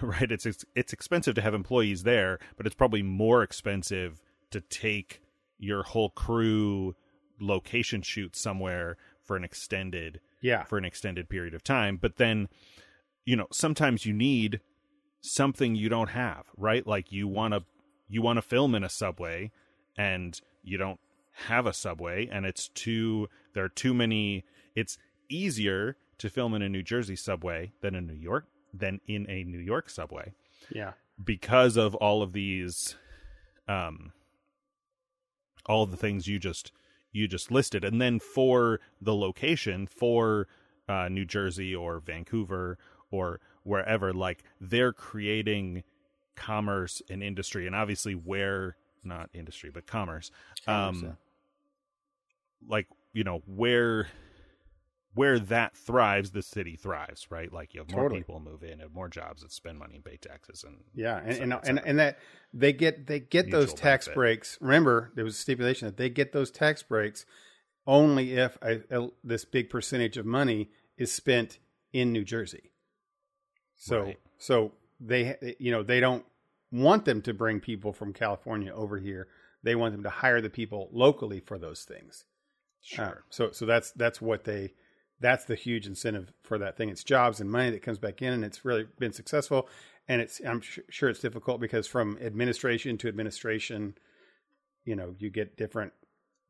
right? It's, it's, it's expensive to have employees there, but it's probably more expensive to take your whole crew location shoot somewhere for an extended, yeah. for an extended period of time. But then, you know, sometimes you need something you don't have, right? Like you want to, You want to film in a subway, and you don't have a subway, and it's too, there are too many, it's easier to film in a New Jersey subway than in New York, than in a New York subway. Yeah. Because of all of these, um, all of the things you just, you just listed. And then for the location for, uh, New Jersey or Vancouver or wherever, like they're creating commerce and industry, and obviously where not industry but commerce um one hundred percent like you know where where that thrives, the city thrives, right? Like you have more totally. people move in, have more jobs that spend money and pay taxes, and yeah and and, and, and that they get they get Mutual those tax benefit. breaks. Remember, there was a stipulation that they get those tax breaks only if a, a, this big percentage of money is spent in New Jersey. So right. so they, you know, they don't want them to bring people from California over here. They want them to hire the people locally for those things. Sure. Uh, so, so that's, that's what they, that's the huge incentive for that thing. It's jobs and money that comes back in, and it's really been successful. And it's, I'm sh- sure it's difficult because from administration to administration, you know, you get different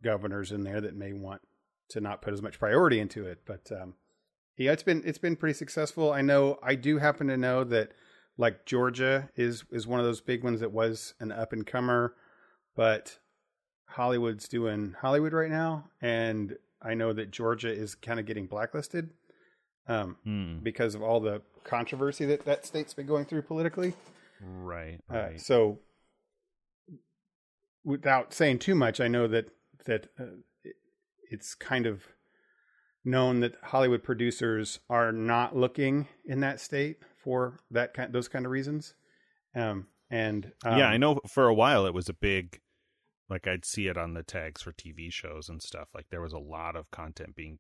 governors in there that may want to not put as much priority into it. But, um, yeah, it's been, it's been pretty successful. I know, I do happen to know that, like Georgia is, is one of those big ones that was an up and comer, but Hollywood's doing Hollywood right now. And I know that Georgia is kind of getting blacklisted um, mm. because of all the controversy that that state's been going through politically. Right. right. Uh, so without saying too much, I know that, that uh, it, it's kind of known that Hollywood producers are not looking in that state for that kind, those kind of reasons. Um, and um, yeah, I know for a while it was a big, like I'd see it on the tags for T V shows and stuff. Like there was a lot of content being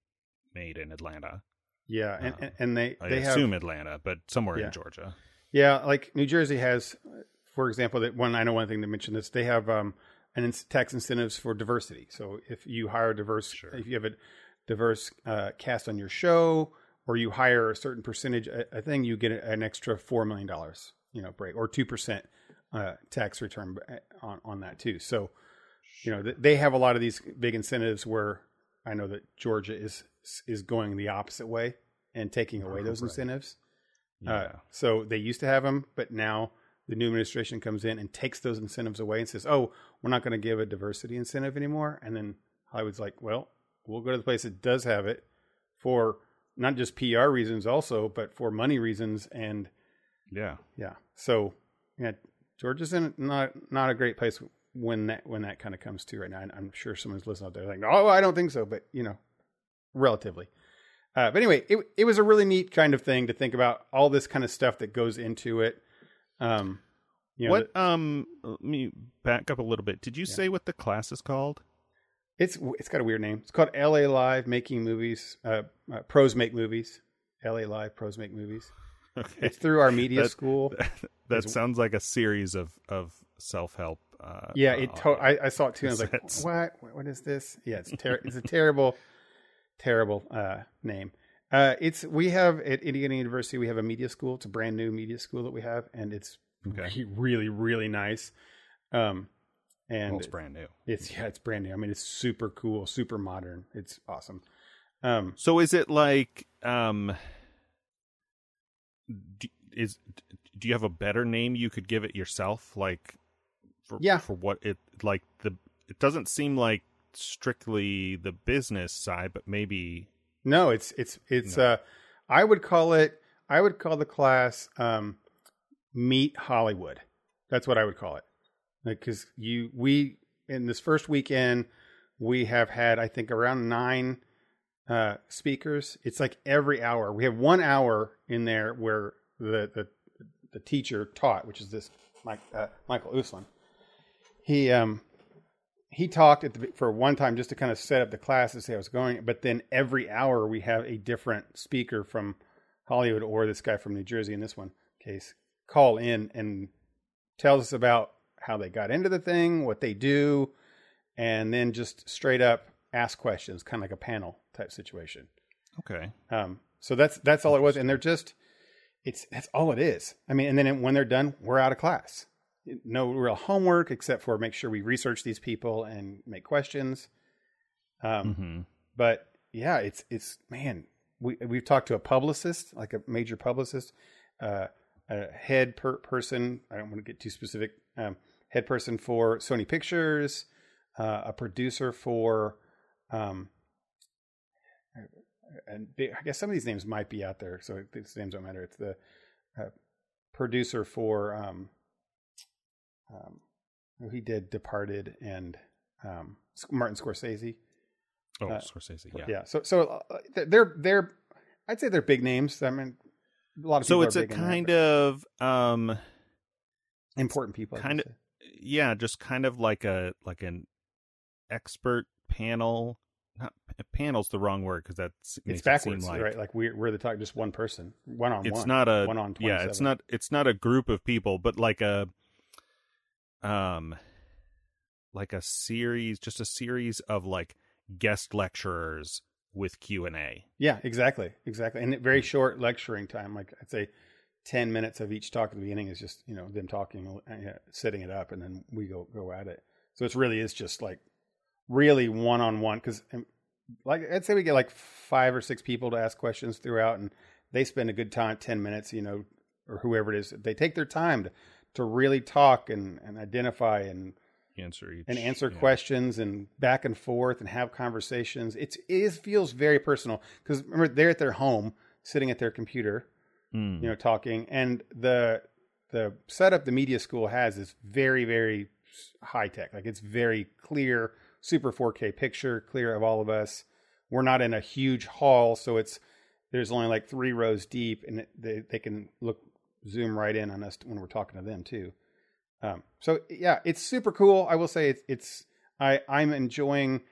made in Atlanta. Yeah. And, um, and they, I they assume have, Atlanta, but somewhere yeah. in Georgia. Yeah. Like New Jersey has, for example, that one, I know one thing to mention this, they have um, an in- tax incentives for diversity. So if you hire diverse, sure. if you have a diverse uh, cast on your show, or you hire a certain percentage, I think you get an extra four million dollars, you know, break, or two percent uh, tax return on, on that too. So, you know, they have a lot of these big incentives where I know that Georgia is, is going the opposite way and taking away those right. incentives. Yeah. Uh, so they used to have them, but now the new administration comes in and takes those incentives away and says, oh, we're not going to give a diversity incentive anymore. And then Hollywood's like, well, we'll go to the place that does have it for not just P R reasons also, but for money reasons. And yeah. Yeah. So yeah, Georgia's in not, not a great place when that when that kind of comes to right now. And I'm sure someone's listening out there like, oh, I don't think so, but you know, relatively. Uh, but anyway, it it was a really neat kind of thing to think about all this kind of stuff that goes into it. Um, you know, what? The, um, let me back up a little bit. Did you yeah. say what the class is called? It's it's got a weird name. It's called L A Live Making Movies. Uh, uh, Pros Make Movies. L A Live Pros Make Movies. Okay. It's through our media that, school. That, that it's, sounds like a series of of self help. Uh, yeah, it. To- I, I saw it too. And I was like, what? What is this? Yeah, it's ter- it's a terrible. Terrible uh, name. Uh, it's we have at Indiana University. We have a media school. It's a brand new media school that we have, and it's okay. really, really nice. Um, and well, it's brand new. It's yeah, it's brand new. I mean, it's super cool, super modern. It's awesome. Um, so is it like um, do, is do you have a better name you could give it yourself? Like for, yeah, for what it like the it doesn't seem like. Strictly the business side, but maybe no. It's it's it's. No. Uh, I would call it. I would call the class um, Meet Hollywood. That's what I would call it. Because like, you we in this first weekend we have had I think around nine uh, speakers. It's like every hour we have one hour in there where the the, the teacher taught, which is this Mike uh, Michael Uslan. He um. He talked at the, for one time just to kind of set up the class and say I was going, but then every hour we have a different speaker from Hollywood or this guy from New Jersey in this one case call in and tells us about how they got into the thing, what they do, and then just straight up ask questions, kind of like a panel type situation. Okay. Um, so that's that's all it was, and they're just it's that's all it is. I mean, and then when they're done, we're out of class. No real homework except for make sure we research these people and make questions. Um, mm-hmm. But yeah, it's, it's, man, we, we've talked to a publicist, like a major publicist, uh, a head per person. I don't want to get too specific. Um, head person for Sony Pictures, uh, a producer for, um, and I guess some of these names might be out there. So these names don't matter. It's the uh, producer for, um, Um, he did Departed and um, Martin Scorsese. Oh, uh, Scorsese, yeah, yeah. So, so they're they're, I'd say they're big names. I mean, a lot of so people it's are a big kind of um, important people. Kind of, yeah, just kind of like a like an expert panel. Not panel's the wrong word because that's it's backwards, it like, right? Like we're we're the talk just one person, one on one. It's not a one on yeah. It's not it's not a group of people, but like a. Um, like a series, just a series of like guest lecturers with Q and A. Yeah, exactly, exactly. And very short lecturing time. Like I'd say, ten minutes of each talk at the beginning is just you know them talking, setting it up, and then we go go at it. So it really is just like really one on one. Because like I'd say we get like five or six people to ask questions throughout, and they spend a good time, ten minutes, you know, or whoever it is, they take their time to. to really talk and, and identify and answer each, and answer yeah. questions and back and forth and have conversations. It's, it is, feels very personal because remember they're at their home sitting at their computer, mm. you know, talking. And the, the setup the media school has is very, very high tech. Like it's very clear, super four K picture, clear of all of us. We're not in a huge hall. So it's, there's only like three rows deep and they, they can look, zoom right in on us when we're talking to them too. Um, so yeah, it's super cool. I will say it's, it's I, I'm enjoying,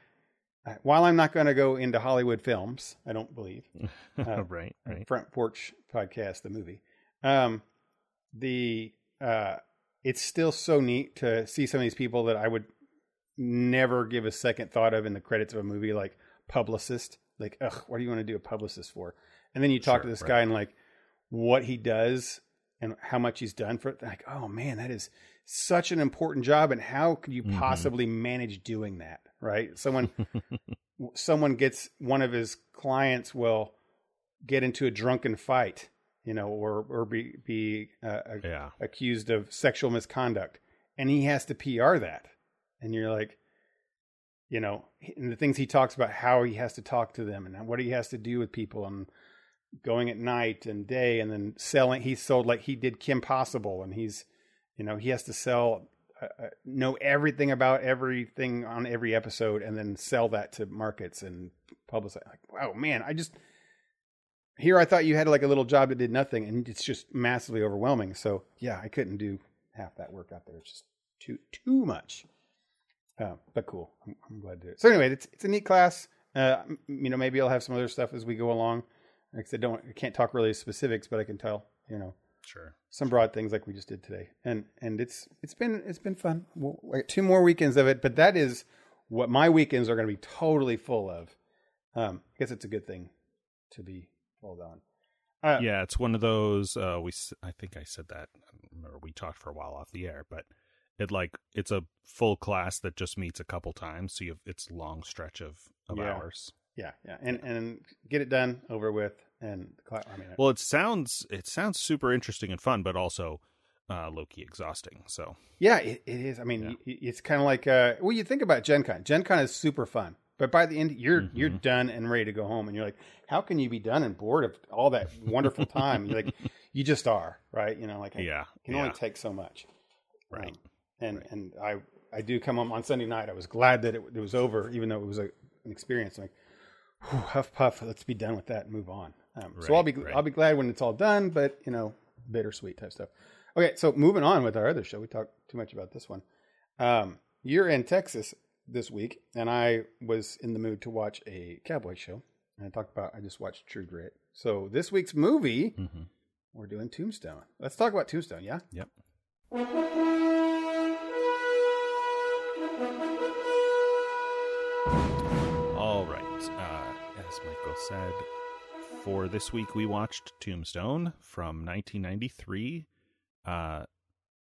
uh, while I'm not going to go into Hollywood films, I don't believe, uh, right, right. Front Porch Podcast, the movie, um, the, uh, it's still so neat to see some of these people that I would never give a second thought of in the credits of a movie, like publicist, like, ugh, what do you want to do a publicist for? And then you talk sure, to this right. guy and like what he does and how much he's done for it. Like, oh man, that is such an important job. And how could you mm-hmm. possibly manage doing that? Right. Someone, someone gets one of his clients will get into a drunken fight, you know, or, or be, be uh, yeah. accused of sexual misconduct. And he has to P R that. And you're like, you know, and the things he talks about, how he has to talk to them and what he has to do with people and, going at night and day and then selling. He sold like he did Kim Possible and he's, you know, he has to sell uh, know everything about everything on every episode and then sell that to markets and publicize. Like, wow, man, I just, here I thought you had like a little job that did nothing, and it's just massively overwhelming. So yeah, I couldn't do half that work out there. It's just too, too much. Uh, but cool. I'm, I'm glad to do it. So anyway, it's, it's a neat class. Uh, you know, maybe I'll have some other stuff as we go along. Like I said, don't, I can't talk really specifics, but I can tell, you know, sure, some broad things like we just did today. And, and it's, it's been, it's been fun. We'll, I got two more weekends of it, but that is what my weekends are going to be totally full of. Um, I guess it's a good thing to be full on. Uh, yeah. It's one of those, uh, we, I think I said that, I don't remember, we talked for a while off the air, but it like, it's a full class that just meets a couple times. So you have, it's long stretch of, of yeah. hours. Yeah. Yeah. And, and get it done over with. And the class, I mean, well, it sounds, it sounds super interesting and fun, but also, uh, low key exhausting. So yeah, it, it is. I mean, yeah. y- it's kind of like, uh, well, you think about Gen Con, Gen Con is super fun, but by the end you're, mm-hmm. you're done and ready to go home. And you're like, how can you be done and bored of all that wonderful time? You're like, you just are, right. You know, like, yeah, I can yeah. only take so much. Right. Um, And right. and I, I do come home on Sunday night. I was glad that it, it was over, even though it was a, an experience. I'm like, whew, huff puff, let's be done with that and move on. Um, right, so I'll be right. I'll be glad when it's all done, but you know, bittersweet type stuff. Okay, so moving on with our other show. We talked too much about this one. Um, you're in Texas this week, and I was in the mood to watch a cowboy show. And I talked about I just watched True Grit. So this week's movie, mm-hmm. we're doing Tombstone. Let's talk about Tombstone. Yeah. Yep. As Michael said, for this week we watched Tombstone from nineteen ninety-three, uh,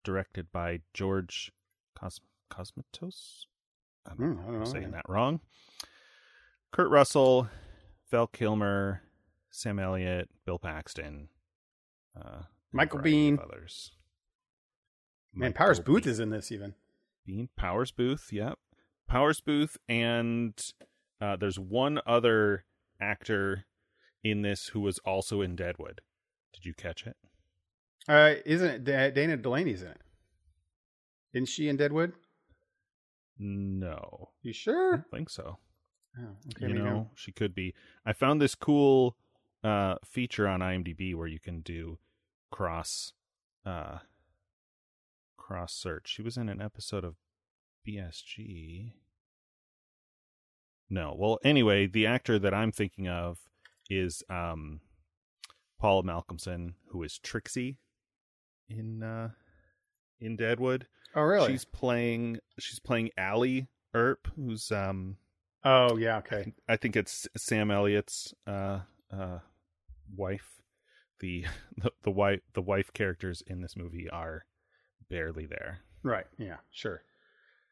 directed by George Cos- Cosmatos. I don't mm, know if I'm saying that wrong. Kurt Russell, Val Kilmer, Sam Elliott, Bill Paxton, uh, Michael Bean, others. Man, Michael Powers Booth Bean. Is in this even. Bean Powers Booth, yep, Powers Booth, and uh, there's one other actor in this who was also in Deadwood. Did you catch it? Uh, isn't it Dana Delaney's in it? Isn't she in Deadwood? No. You sure? I don't think so. Oh, okay, you know, know, she could be. I found this cool uh, feature on IMDb where you can do cross uh, cross search. She was in an episode of B S G. No. Well, anyway, the actor that I'm thinking of is um, Paula Malcolmson, who is Trixie in uh, in Deadwood. Oh, really? She's playing she's playing Allie Earp, who's um. Oh yeah, okay. I think it's Sam Elliott's uh, uh, wife. The, the the wife the wife characters in this movie are barely there. Right. Yeah. Sure.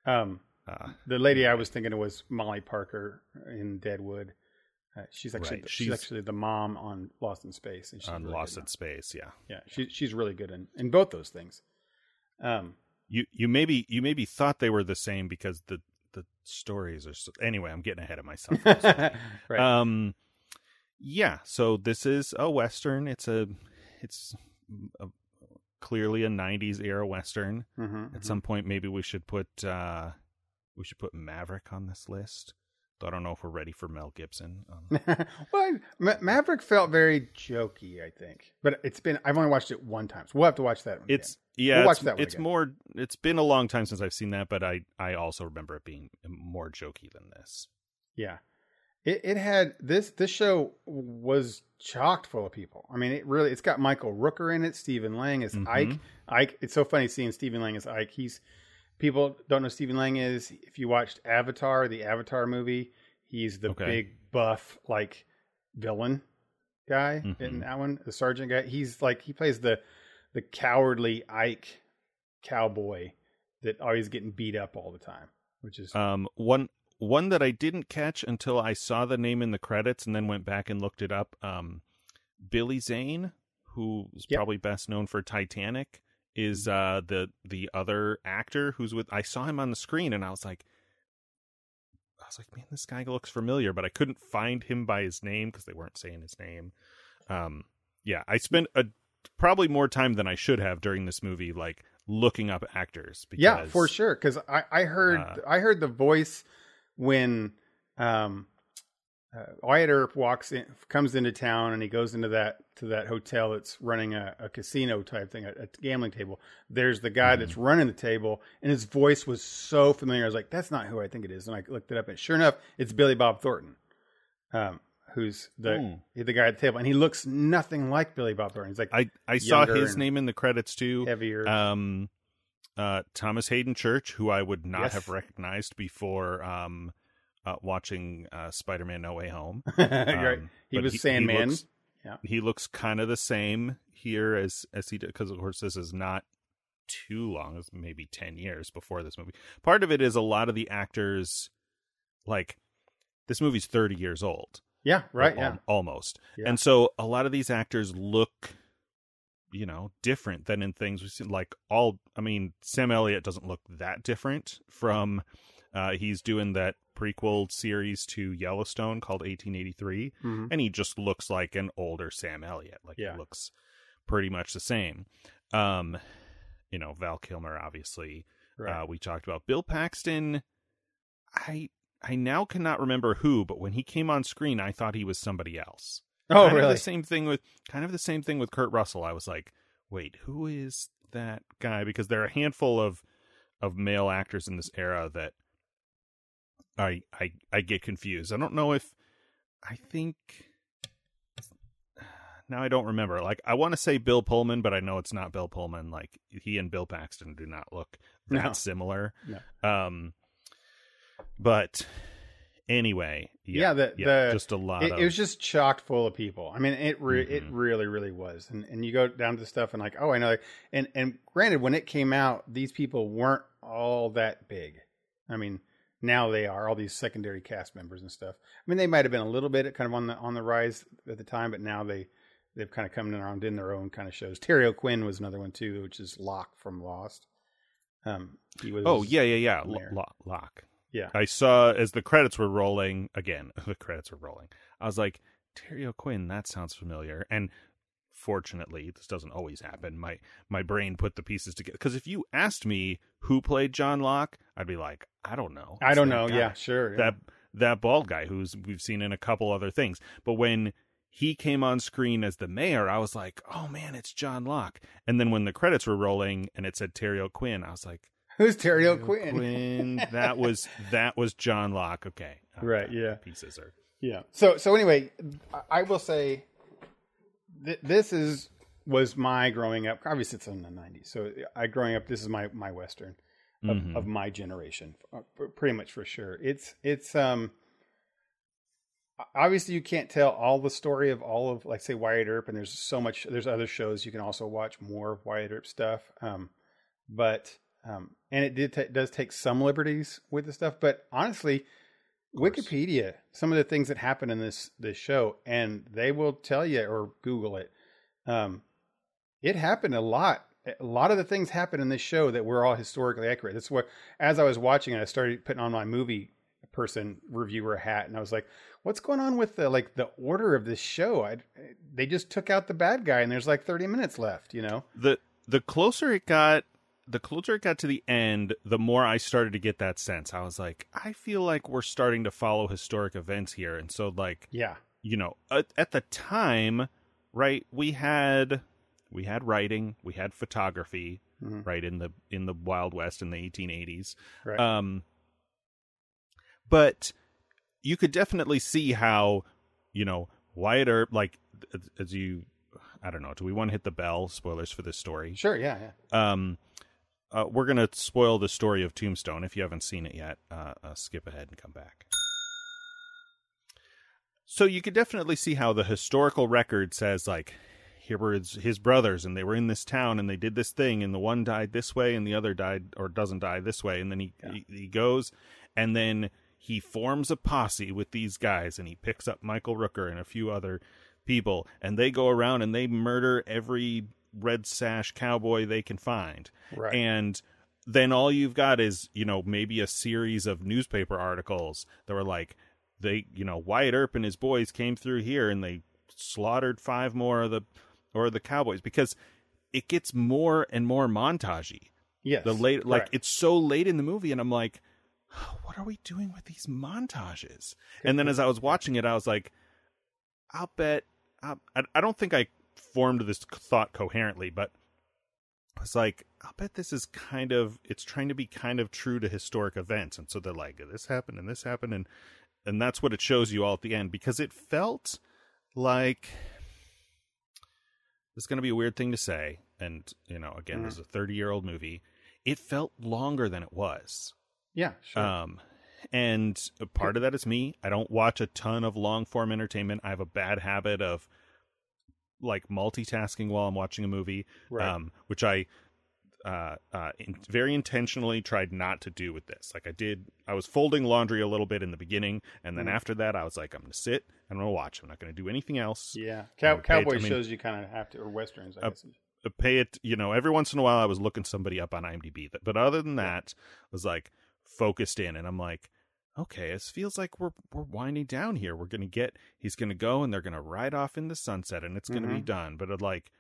Um. Uh, the lady I was thinking of was Molly Parker in Deadwood. Uh, she's actually right. she's, she's actually the mom on Lost in Space. And she's on really Lost in now. Space, yeah, yeah. She she's really good in, in both those things. Um, you you maybe you maybe thought they were the same because the, the stories are so, anyway. I'm getting ahead of myself. Right. Um, yeah. So this is a Western. It's a it's a, clearly a nineties era Western. Mm-hmm, At mm-hmm. some point, maybe we should put. Uh, We should put Maverick on this list. I don't know if we're ready for Mel Gibson. Um, well, Ma- Maverick felt very jokey, I think. But it's been, I've only watched it one time. So we'll have to watch that one It's again. Yeah, we'll watch it's, that one it's again. more, it's been a long time since I've seen that, but I, I also remember it being more jokey than this. Yeah. It it had, this this show was chocked full of people. I mean, it really, it's got Michael Rooker in it. Stephen Lang is mm-hmm. Ike. Ike. It's so funny seeing Stephen Lang as Ike. He's, People don't know Stephen Lang is. If you watched Avatar, the Avatar movie, he's the okay. big buff, like villain guy mm-hmm. in that one, the sergeant guy. He's like he plays the the cowardly Ike cowboy that always getting beat up all the time, which is um one one that I didn't catch until I saw the name in the credits and then went back and looked it up. Um, Billy Zane, who's yep. probably best known for Titanic. Is uh, the the other actor who's with? I saw him on the screen and I was like, I was like, man, this guy looks familiar, but I couldn't find him by his name because they weren't saying his name. Um, yeah, I spent a, probably more time than I should have during this movie, like looking up actors. Because, yeah, for sure. Because I, I heard uh, I heard the voice when um, uh, Wyatt Earp walks in, comes into town, and he goes into that to that hotel that's running a, a casino type thing, a, a gambling table. There's the guy mm-hmm. that's running the table, and his voice was so familiar. I was like, "That's not who I think it is." And I looked it up, and sure enough, it's Billy Bob Thornton. Um, who's the mm. the guy at the table, and he looks nothing like Billy Bob Thornton. He's like I, I saw his name in the credits too. Heavier. Um, uh, Thomas Hayden Church, who I would not yes. have recognized before um, uh, watching uh, Spider-Man No Way Home. Um, right. He was he, Sandman. He looks, yeah. he looks kind of the same here as as he did, because of course this is not too long. It's maybe ten years before this movie. Part of it is a lot of the actors, like this movie's thirty years old. Yeah, right, al- yeah. Almost. Yeah. And so a lot of these actors look, you know, different than in things we've seen. Like, all, I mean, Sam Elliott doesn't look that different from, uh, he's doing that prequel series to Yellowstone called eighteen eighty-three, mm-hmm. and he just looks like an older Sam Elliott. Like, yeah. he looks pretty much the same. Um, you know, Val Kilmer, obviously. Right. Uh, we talked about Bill Paxton. I... I now cannot remember who, but when he came on screen, I thought he was somebody else. Oh, kind really? Of the same thing with kind of the same thing with Kurt Russell. I was like, wait, who is that guy? Because there are a handful of of male actors in this era that I I I get confused. I don't know if I think now I don't remember. Like, I want to say Bill Pullman, but I know it's not Bill Pullman. Like, he and Bill Paxton do not look that no. similar. No. Um. But anyway, yeah, yeah, the, yeah the, just a lot. It, of... it was just chock full of people. I mean, it re- mm-hmm. it really, really was. And and you go down to the stuff and like, oh, I know. And and granted, when it came out, these people weren't all that big. I mean, now they are, all these secondary cast members and stuff. I mean, they might have been a little bit kind of on the on the rise at the time, but now they they've kind of come around in their own kind of shows. Terry O'Quinn was another one too, which is Locke from Lost. Um, he was. Oh yeah, yeah, yeah, L- L- Locke. Yeah, I saw as the credits were rolling again. The credits were rolling. I was like, Terry O'Quinn, that sounds familiar. And fortunately, this doesn't always happen. My my brain put the pieces together, because if you asked me who played John Locke, I'd be like, I don't know. It's I don't know. Guy. Yeah, sure. Yeah. That that bald guy who's we've seen in a couple other things. But when he came on screen as the mayor, I was like, oh man, it's John Locke. And then when the credits were rolling and it said Terry O'Quinn, I was like, who's Terry O'Quinn? Quinn. That was that was John Locke. Okay, oh, right. God. Yeah, pieces are. Yeah. So so anyway, I will say th- this is was my growing up. Obviously, it's in the nineties. So I growing up, this is my my Western of, mm-hmm. of my generation, pretty much for sure. It's it's um. Obviously, you can't tell all the story of all of, like, say, Wyatt Earp, and there's so much. There's other shows you can also watch more of Wyatt Earp stuff, um, but. Um, and it did t- does take some liberties with the stuff, but honestly, Wikipedia, some of the things that happen in this, this show, and they will tell you, or Google it. Um, it happened a lot. A lot of the things happen in this show that were all historically accurate. That's what, as I was watching it, I started putting on my movie person reviewer hat. And I was like, what's going on with the, like, the order of this show? I, they just took out the bad guy and there's like thirty minutes left, you know, the, the closer it got, The closer it got to the end, the more I started to get that sense. I was like, I feel like we're starting to follow historic events here. And so, like, yeah, you know, at, at the time, right, we had we had writing, we had photography, mm-hmm. right, in the in the Wild West in the eighteen eighties. Right. Um, but you could definitely see how, you know, Wyatt Earp, like, as you, I don't know, do we want to hit the bell? Spoilers for this story. Sure, yeah, yeah. Um. Uh, we're going to spoil the story of Tombstone. If you haven't seen it yet, uh, uh, skip ahead and come back. So you could definitely see how the historical record says, like, here were his, his brothers, and they were in this town, and they did this thing, and the one died this way, and the other died or doesn't die this way. And then he, yeah. he, he goes, and then he forms a posse with these guys, and he picks up Michael Rooker and a few other people, and they go around, and they murder every red sash cowboy they can find, right. And then all you've got is, you know, maybe a series of newspaper articles that were like, they, you know, Wyatt Earp and his boys came through here and they slaughtered five more of the or the cowboys, because it gets more and more montagey. Yes. The late, like right. It's so late in the movie, and I'm like, oh, what are we doing with these montages? And then as I was watching it, I was like, I'll bet. I'll, I I don't think I formed this thought coherently, but I was like, I'll bet this is kind of, it's trying to be kind of true to historic events. And so they're like, this happened and this happened. And, and that's what it shows you all at the end, because it felt like, it's going to be a weird thing to say. And, you know, again, mm. this is a thirty-year-old movie. It felt longer than it was. Yeah, sure. Um, and a part of that is me. I don't watch a ton of long-form entertainment. I have a bad habit of, like, multitasking while I'm watching a movie, right. um, which I uh, uh, in- very intentionally tried not to do with this. Like, I did, I was folding laundry a little bit in the beginning, and then mm. after that, I was like, I'm going to sit, I'm going to watch, I'm not going to do anything else. Yeah, Cow- cowboy it, I mean, shows you kind of have to, or Westerns, I uh, guess. Pay it, you know, every once in a while, I was looking somebody up on IMDb, but other than that, I was like, focused in, and I'm like, okay, it feels like we're we're winding down here. We're gonna get, he's gonna go, and they're gonna ride off in the sunset, and it's mm-hmm. gonna be done. But I'd like,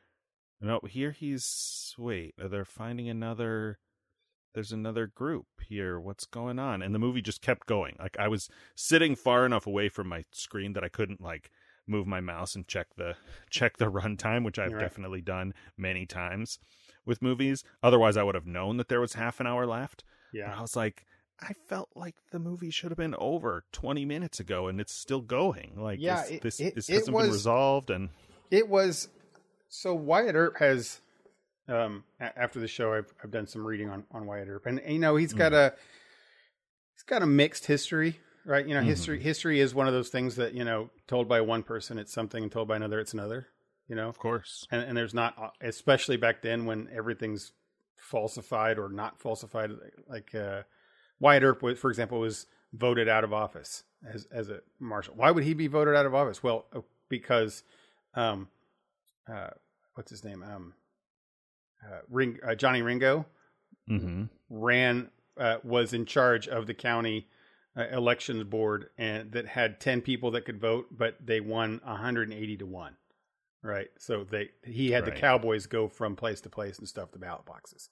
no, here he's wait, they're finding another. There's another group here. What's going on? And the movie just kept going. Like I was sitting far enough away from my screen that I couldn't like move my mouse and check the check the runtime, which I've You're definitely right. done many times with movies. Otherwise, I would have known that there was half an hour left. Yeah, but I was like. I felt like the movie should have been over twenty minutes ago, and it's still going. Like, yeah, this, it, this, it, this hasn't was, been resolved. And it was so Wyatt Earp has. Um, after the show, I've I've done some reading on, on Wyatt Earp, and, and you know he's got mm. a he's got a mixed history, right? You know, mm-hmm. history history is one of those things that you know, told by one person it's something, and told by another it's another. You know, of course, and and there's not, especially back then when everything's falsified or not falsified, like. Uh, Wyatt Earp, for example, was voted out of office as as a marshal. Why would he be voted out of office? Well, because, um, uh, what's his name? Um, uh, Ring, uh, Johnny Ringo mm-hmm. ran uh, was in charge of the county uh, elections board, and that had ten people that could vote, but they won one hundred eighty to one, right? So they he had right. the Cowboys go from place to place and stuff the ballot boxes,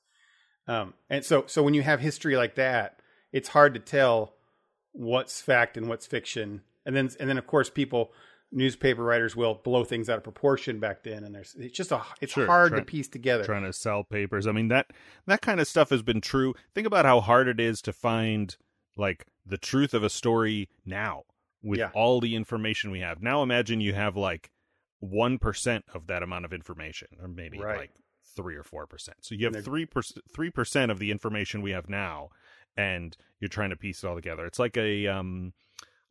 um, and so so when you have history like that. It's hard to tell what's fact and what's fiction. And then, and then of course people, newspaper writers will blow things out of proportion back then. And there's, it's just a, it's sure, hard try, to piece together. Trying to sell papers. I mean, that, that kind of stuff has been true. Think about how hard it is to find like the truth of a story now with yeah. all the information we have. Now imagine you have like one percent of that amount of information, or maybe right. like three or four percent. So you have three percent, three percent of the information we have now. And you're trying to piece it all together. It's like a um,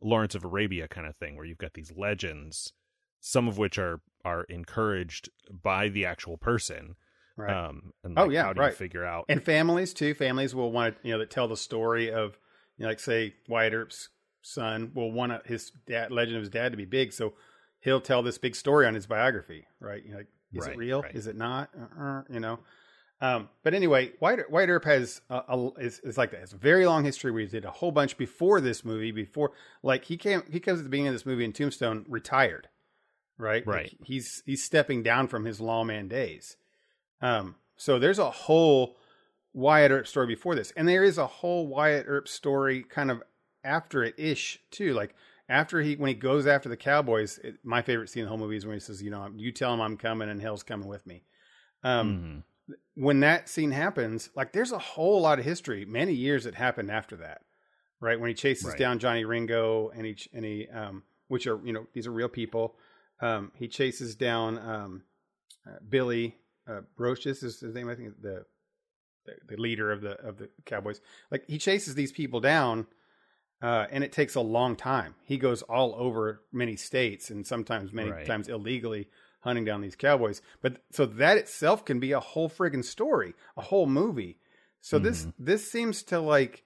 Lawrence of Arabia kind of thing, where you've got these legends, some of which are are encouraged by the actual person. Right. Um, and like, oh yeah, how do right. you figure out, and families too. Families will want to, you know, that tell the story of, you know, like say Wyatt Earp's son will want to, his dad, legend of his dad to be big, so he'll tell this big story on his biography, right? You know, like, is right, it real? Right. Is it not? Uh-uh, you know. Um, but anyway, Wyatt, Wyatt Earp has a, a, is, is like that. It's a very long history. We did a whole bunch before this movie. Before, like he came, he comes at the beginning of this movie in Tombstone, retired, right? Right. Like he's he's stepping down from his lawman days. Um, so there's a whole Wyatt Earp story before this, and there is a whole Wyatt Earp story kind of after it ish too. Like after he when he goes after the Cowboys, it, my favorite scene in the whole movie is when he says, "You know, you tell him I'm coming, and hell's coming with me." Um, mm-hmm. When that scene happens, like there's a whole lot of history, many years that happened after that, right? When he chases right. down Johnny Ringo and he, and he, um, which are, you know, these are real people. Um, he chases down, um, uh, Billy, uh, Brochus is his name. I think the, the, the leader of the, of the Cowboys, like he chases these people down, uh, and it takes a long time. He goes all over many states and sometimes many right. times illegally, hunting down these Cowboys. But so that itself can be a whole friggin' story, a whole movie. So mm-hmm. this, this seems to like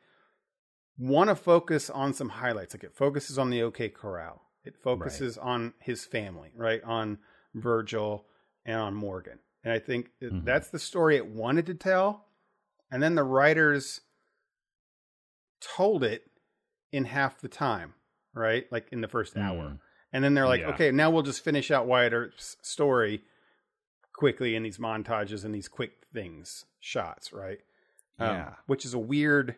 want to focus on some highlights. Like it focuses on the OK Corral. It focuses right. on his family, right? On Virgil and on Morgan. And I think mm-hmm. that's the story it wanted to tell. And then the writers told it in half the time, right? Like in the first mm-hmm. hour. And then they're like, yeah. okay, now we'll just finish out Wyatt Earp's story quickly in these montages and these quick things, shots, right? Um, yeah. Which is a weird,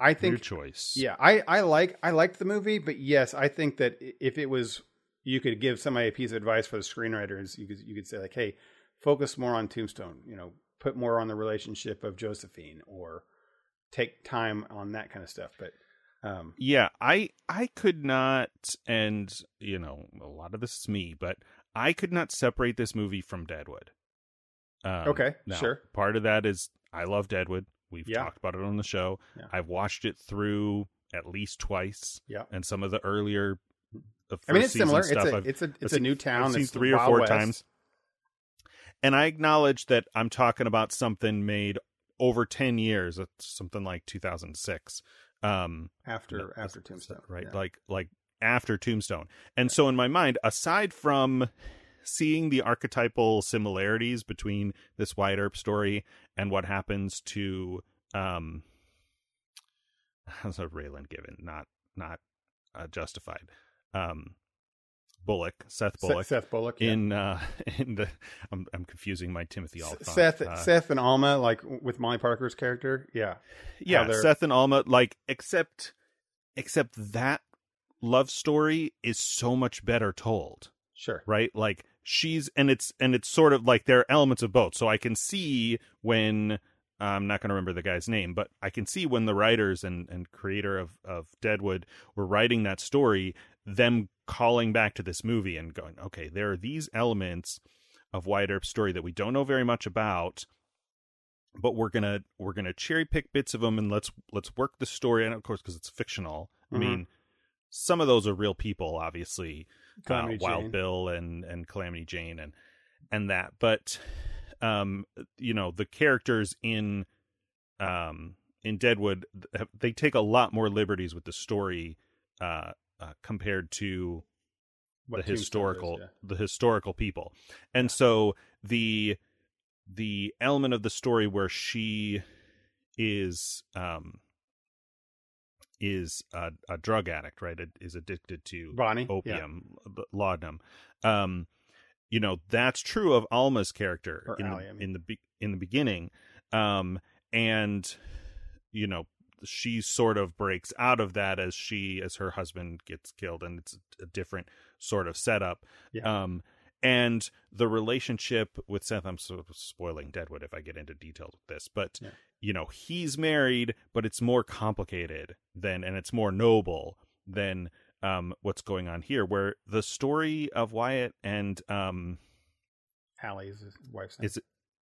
I think, weird choice. Yeah. I, I like, I liked the movie, but yes, I think that if it was, you could give somebody a piece of advice for the screenwriters, you could, you could say like, hey, focus more on Tombstone, you know, put more on the relationship of Josephine, or take time on that kind of stuff. But, Um, yeah, I I could not, and, you know, a lot of this is me, but I could not separate this movie from Deadwood. Um, okay, now, sure. Part of that is I love Deadwood. We've yeah. talked about it on the show. Yeah. I've watched it through at least twice. Yeah, and some of the earlier, the first I mean, it's similar. Stuff it's a it's a it's I've a seen, new town. I've seen three or four West. times, and I acknowledge that I'm talking about something made over ten years, something like two thousand six. Um, after after Tombstone, right? Yeah. Like like after Tombstone, and yeah. so in my mind, aside from seeing the archetypal similarities between this Wyatt Earp story and what happens to um, how's a Raylan Givens, not not uh, justified, um, Bullock, Seth Bullock, Seth, Seth Bullock yeah. in uh, in the I'm I'm confusing my Timothy Olyphant. Seth uh, Seth and Alma, like with Molly Parker's character, yeah, yeah. Seth and Alma, like except except that love story is so much better told. Sure, right? Like she's and it's and it's sort of like there are elements of both. So I can see when I'm not going to remember the guy's name, but I can see when the writers and and creator of of Deadwood were writing that story, them calling back to this movie and going, okay, there are these elements of Wyatt Earp's story that we don't know very much about, but we're gonna we're gonna cherry pick bits of them and let's let's work the story. And of course, because it's fictional, mm-hmm. I mean, some of those are real people, obviously, uh, Wild Bill and and Calamity Jane and and that. But um, you know, the characters in um in Deadwood, they take a lot more liberties with the story. Uh, Uh, compared to what the historical is, yeah. the historical people. And so the the element of the story where she is um is a, a drug addict, right, it is addicted to Bonnie, opium, yeah. laudanum, um you know, that's true of Alma's character in, Allie, the, I mean. in the be- in the beginning, um and you know, she sort of breaks out of that as she, as her husband gets killed, and it's a different sort of setup. Yeah. Um, and the relationship with Seth, I'm sort of spoiling Deadwood if I get into details with this, but yeah. you know, he's married, but it's more complicated than, and it's more noble than, um, what's going on here, where the story of Wyatt and, um, Allie is his wife's name. Is it,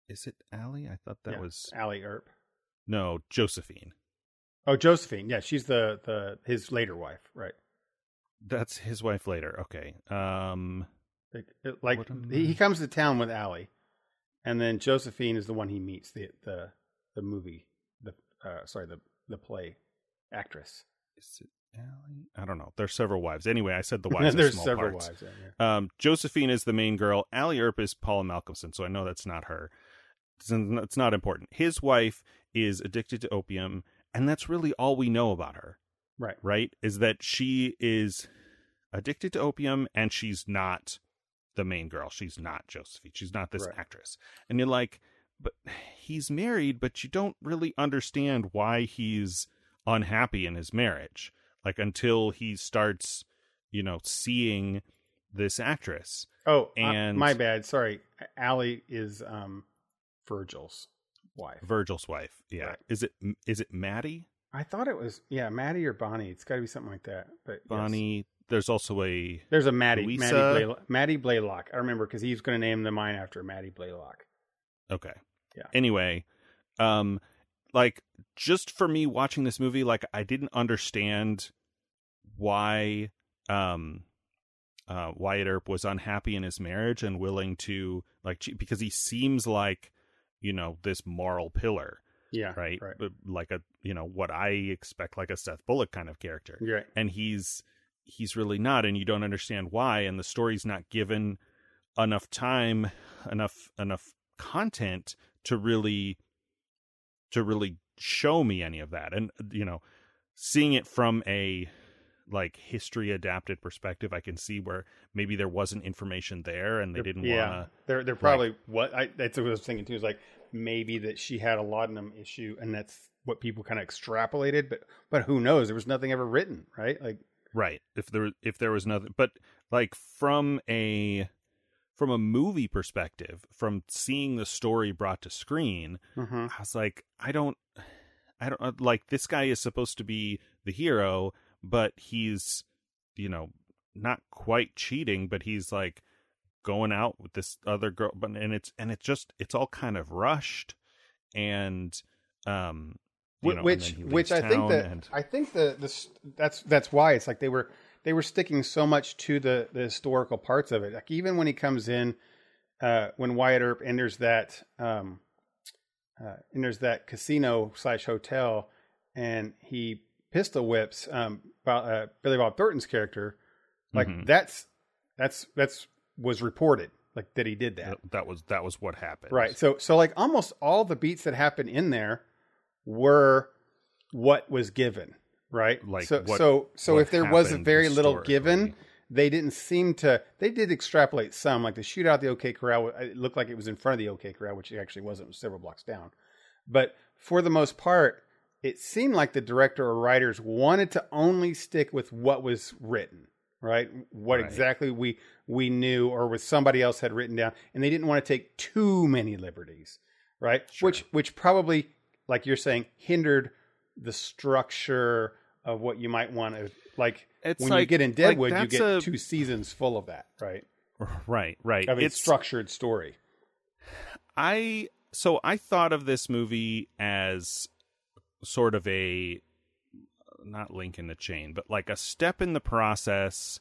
is it Allie? I thought that yeah. was Allie Earp. No, Josephine. Oh, Josephine. Yeah, she's the, the his later wife, right? That's his wife later. Okay. Um, it, it, like he, he comes to town with Allie, and then Josephine is the one he meets, the the the movie, the uh, sorry, the the play actress. Is it Allie? I don't know. There's several wives. Anyway, I said the wives. There's are small several parts. wives. Yeah. Um, Josephine is the main girl. Allie Earp is Paula Malcolmson, so I know that's not her. It's, it's not important. His wife is addicted to opium. And that's really all we know about her. Right. Right? Is that she is addicted to opium and she's not the main girl. She's not Josephine. She's not this right. actress. And you're like, but he's married, but you don't really understand why he's unhappy in his marriage. Like until he starts, you know, seeing this actress. Oh, and uh, my bad. Sorry. Allie is um, Virgil's. Wife. Virgil's wife, yeah. Right. Is it is it Maddie? I thought it was yeah, Maddie or Bonnie. It's got to be something like that. But Bonnie. Yes. There's also a there's a Maddie Louisa. Maddie, Blaylock, Maddie Blaylock. I remember because he's going to name the mine after Maddie Blaylock. Okay. Yeah. Anyway, um, like just for me watching this movie, like I didn't understand why um, uh, Wyatt Earp was unhappy in his marriage and willing to like because he seems like. You know, this moral pillar, yeah, right? right, like a you know what I expect, like a Seth Bullock kind of character, right? And he's he's really not, and you don't understand why, and the story's not given enough time, enough enough content to really to really show me any of that, and you know, seeing it from a like history adapted perspective, I can see where maybe there wasn't information there and they didn't yeah. want to. They're, they're probably like, what I, that's what I was thinking too. Is like, maybe that she had a laudanum issue and that's what people kind of extrapolated, but but who knows? There was nothing ever written, right? Like right. If there if there was nothing, but like from a from a movie perspective, from seeing the story brought to screen, mm-hmm. I was like, I don't I don't like this guy is supposed to be the hero, but he's, you know, not quite cheating, but he's like going out with this other girl, but and it's and it's just it's all kind of rushed, and um, you know, which and which I think that and... I think the this that's that's why it's like they were they were sticking so much to the the historical parts of it. Like even when he comes in, uh, when Wyatt Earp enters that um, uh, enters that casino slash hotel, and he pistol whips um uh, Billy Bob Thornton's character, like mm-hmm. that's that's that's was reported, like that he did that. That was that was what happened, right? So so like almost all the beats that happened in there were what was given, right? Like so what, so so what if there was very little given, they didn't seem to. They did extrapolate some, like the shootout at the OK Corral. It looked like it was in front of the OK Corral, which it actually wasn't. It was several blocks down, but for the most part. It seemed like the director or writers wanted to only stick with what was written, right? What right. exactly we we knew or what somebody else had written down, and they didn't want to take too many liberties, right? Sure. Which which probably, like you're saying, hindered the structure of what you might want to like. It's when like, you get in Deadwood, like you get a... two seasons full of that, right? Right, right. Of a structured story. I so I thought of this movie as. Sort of a not link in the chain, but like a step in the process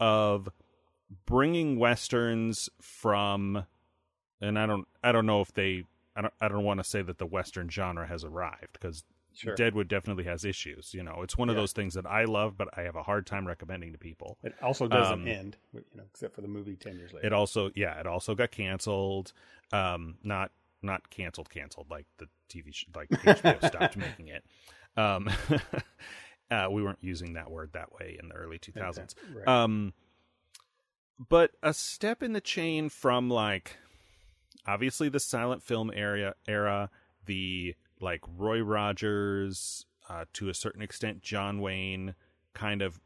of bringing westerns from, and I don't, I don't know if they, I don't, I don't want to say that the western genre has arrived because sure. Deadwood definitely has issues. You know, it's one of yeah. those things that I love, but I have a hard time recommending to people. It also doesn't um, end, you know, except for the movie ten years later. It also, yeah, it also got canceled. Um, not. Not canceled, canceled, like the T V show, like H B O stopped making it. Um, uh, we weren't using that word that way in the early two thousands. Okay, right. Um, but a step in the chain from, like, obviously the silent film era, era the, like, Roy Rogers, uh, to a certain extent, John Wayne kind of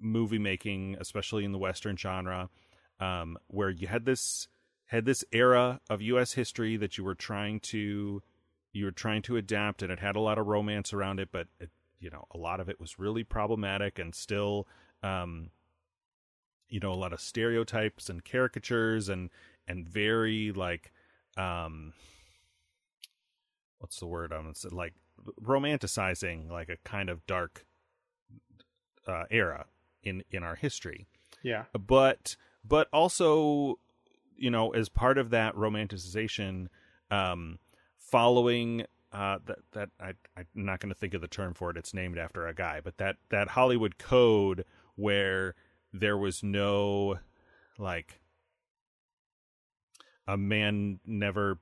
movie making, especially in the Western genre, um, where you had this... had this era of U S history that you were trying to, you were trying to adapt, and it had a lot of romance around it, but it, you know, a lot of it was really problematic and still, um, you know, a lot of stereotypes and caricatures and, and very like, um, what's the word? I'm like romanticizing like a kind of dark, uh, era in, in our history. Yeah. But, but also, you know, as part of that romanticization, um, following uh, that, that I, I'm not going to think of the term for it. It's named after a guy, but that, that Hollywood code where there was no, like, a man never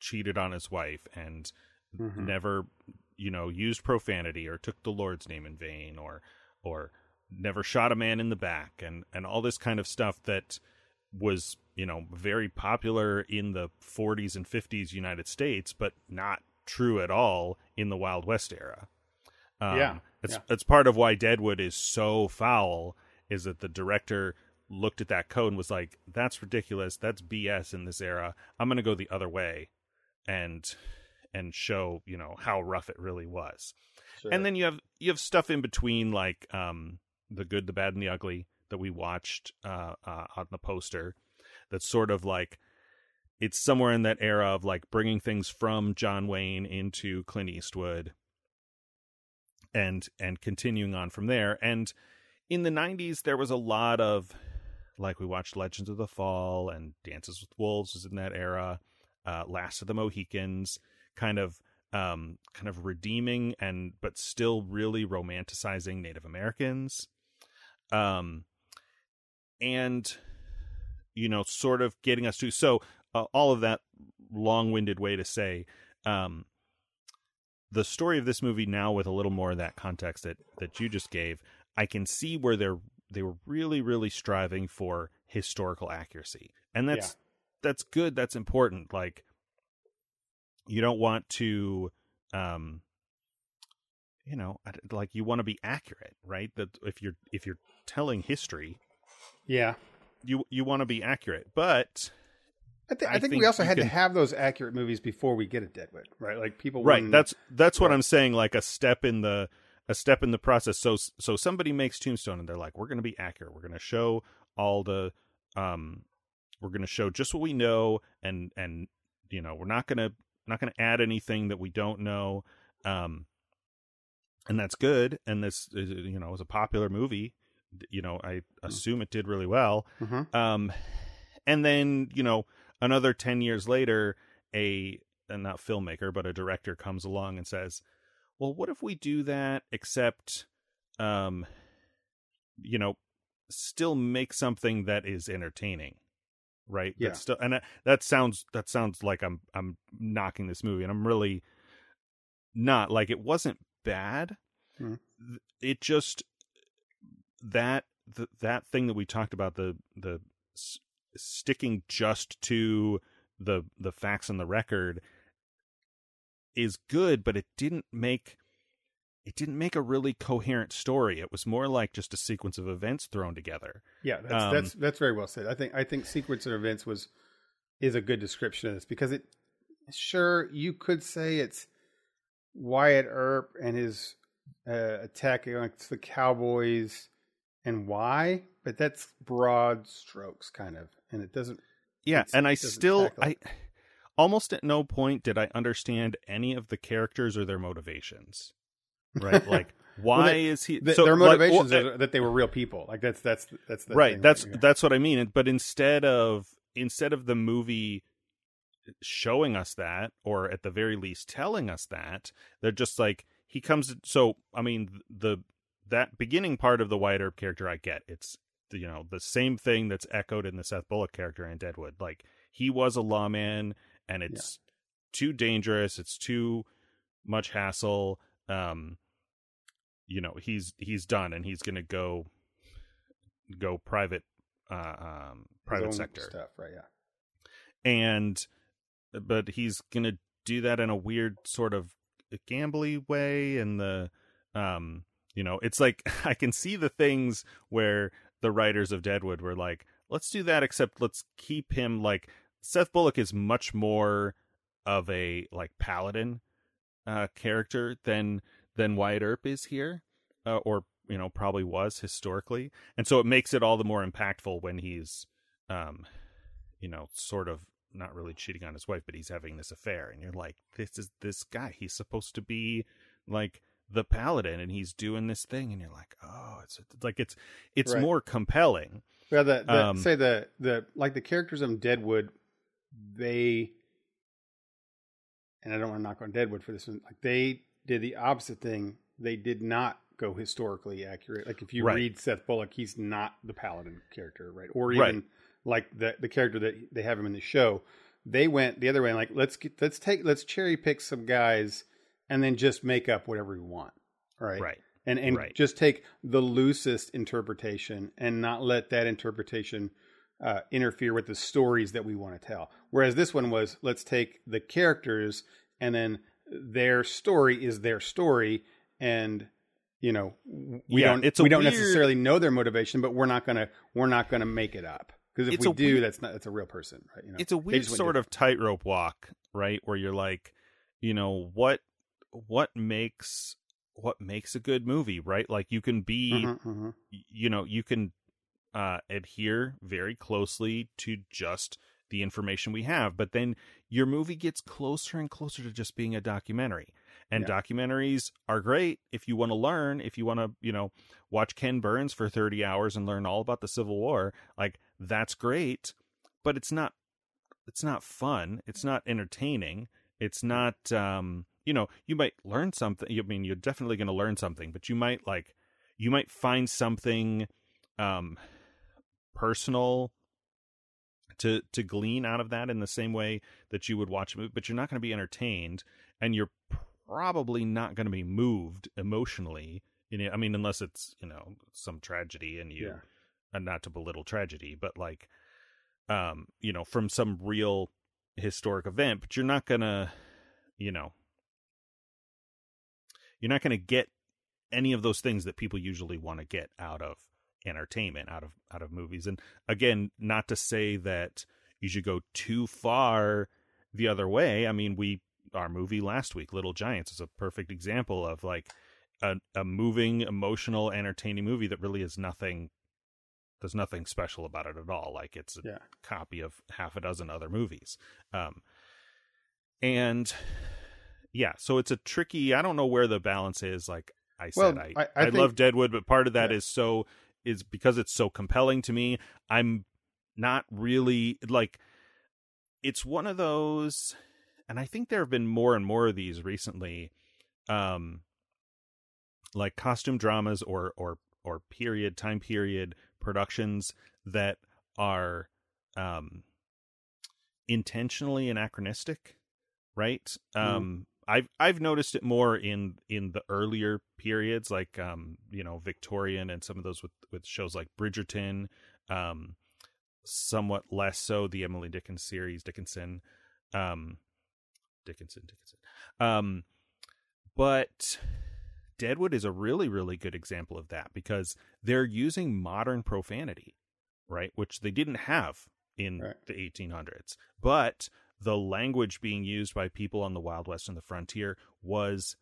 cheated on his wife and mm-hmm. never, you know, used profanity or took the Lord's name in vain or, or never shot a man in the back and, and all this kind of stuff that was, you know, very popular in the forties and fifties United States, but not true at all in the Wild West era. Um, yeah. It's, yeah. It's part of why Deadwood is so foul is that the director looked at that code and was like, that's ridiculous. That's B S in this era. I'm going to go the other way and, and show, you know, how rough it really was. Sure. And then you have, you have stuff in between, like, um, The Good, the Bad, and the Ugly that we watched, uh, uh on the poster. That's sort of like, it's somewhere in that era of like bringing things from John Wayne into Clint Eastwood and, and continuing on from there. And in the nineties, there was a lot of, like, we watched Legends of the Fall and Dances with Wolves was in that era. Uh, Last of the Mohicans kind of, um, kind of redeeming and, but still really romanticizing Native Americans. Um, and, you know, sort of getting us to, so uh, all of that long-winded way to say, um, the story of this movie now with a little more of that context that, that you just gave, I can see where they're, they were really, really striving for historical accuracy. And that's, yeah. that's good. That's important. Like you don't want to, um, you know, like you want to be accurate, right? That if you're, if you're telling history, yeah, you, you want to be accurate, but I, th- I, I think, think we also had can... to have those accurate movies before we get a Deadwood, right? Like people, right. Wouldn't... That's, that's what I'm saying. Like a step in the, a step in the process. So, so somebody makes Tombstone and they're like, we're going to be accurate. We're going to show all the, um, we're going to show just what we know. And, and, you know, we're not going to, not going to add anything that we don't know. Um, and that's good. And this is, you know, it was a popular movie. You know, I assume it did really well. Mm-hmm. Um, and then, you know, another ten years later, a, and not filmmaker, but a director comes along and says, well, what if we do that, except, um, you know, still make something that is entertaining, right? Yeah. That's still, and that, that sounds, that sounds like I'm, I'm knocking this movie, and I'm really not. Like, it wasn't bad. Mm. It just, that, the, that thing that we talked about, the, the s- sticking just to the, the facts and the record is good, but it didn't make, it didn't make a really coherent story. It was more like just a sequence of events thrown together. Yeah. That's, um, that's, that's very well said. I think, I think sequence of events was, is a good description of this, because it, sure, you could say it's Wyatt Earp and his uh, attack against the Cowboys and why, but that's broad strokes kind of, and it doesn't. Yeah. And I still, I almost at no point did I understand any of the characters or their motivations. Right. Like, why well, they, is he? The, so, their motivations like, well, are that they were real people. Like that's, that's, that's the right. Thing that's, that that's what I mean. But instead of, instead of the movie showing us that, or at the very least telling us that, they're just like, he comes. So, I mean, the, that beginning part of the Wyatt Earp character, I get. It's, you know, the same thing that's echoed in the Seth Bullock character in Deadwood. Like, he was a lawman, and it's yeah. too dangerous. It's too much hassle. Um, you know, he's he's done, and he's going to go go private uh, um, private sector stuff, right? Yeah, and but he's going to do that in a weird sort of gambly way, and the um, you know, it's like I can see the things where the writers of Deadwood were like, let's do that, except let's keep him like Seth Bullock is much more of a like paladin uh, character than than Wyatt Earp is here, uh, or you know probably was historically, and so it makes it all the more impactful when he's, um, you know, sort of not really cheating on his wife, but he's having this affair, and you're like, this is this guy. He's supposed to be like the paladin, and he's doing this thing, and you're like, oh, it's like it's it's right. more compelling. Yeah, the, the um, say the the like the characters in Deadwood, they, and I don't want to knock on Deadwood for this one. Like they did the opposite thing. They did not go historically accurate. Like if you right. read Seth Bullock, he's not the paladin character, right? Or even right. like the the character that they have him in the show. They went the other way, and like let's get, let's take let's cherry pick some guys. And then just make up whatever you want, right? Right. And and right. just take the loosest interpretation and not let that interpretation uh, interfere with the stories that we want to tell. Whereas this one was, let's take the characters and then their story is their story, and you know we yeah, don't it's we don't weird... necessarily know their motivation, but we're not gonna we're not gonna make it up, because if it's we do, weird... that's not that's a real person, right? You know, it's a weird sort of tightrope walk, right? Where you're like, you know what. what makes what makes a good movie, right? Like you can be mm-hmm, mm-hmm. you know you can uh adhere very closely to just the information we have, but then your movie gets closer and closer to just being a documentary, and yeah. documentaries are great if you want to learn, if you want to you know watch Ken Burns for thirty hours and learn all about the Civil War. Like that's great, but it's not it's not fun, it's not entertaining, it's not um you know, you might learn something. I mean, you're definitely going to learn something, but you might like, you might find something um, personal to to glean out of that in the same way that you would watch a movie, but you're not going to be entertained, and you're probably not going to be moved emotionally. In I mean, unless it's, you know, some tragedy, and you, yeah. and not to belittle tragedy, but like, um, you know, from some real historic event, but you're not going to, you know, you're not going to get any of those things that people usually want to get out of entertainment, out of out of movies. And again, not to say that you should go too far the other way. I mean, we our movie last week, Little Giants, is a perfect example of like a, a moving, emotional, entertaining movie that really is nothing. There's nothing special about it at all. Like it's a yeah. copy of half a dozen other movies. Um, and yeah, so it's a tricky, I don't know where the balance is. Like I said, well, I, I, I, I think, love Deadwood, but part of that yeah. is so is because it's so compelling to me. I'm not really like, it's one of those, and I think there have been more and more of these recently, um, like costume dramas or, or, or period time period productions that are um, intentionally anachronistic, right? Mm-hmm. Um, I've I've noticed it more in, in the earlier periods, like um, you know, Victorian and some of those with, with shows like Bridgerton, um, somewhat less so the Emily Dickinson series, Dickinson, um, Dickinson, Dickinson, um, but. Deadwood is a really, really good example of that because they're using modern profanity, right? Which they didn't have in right. the eighteen hundreds. But the language being used by people on the Wild West and the frontier was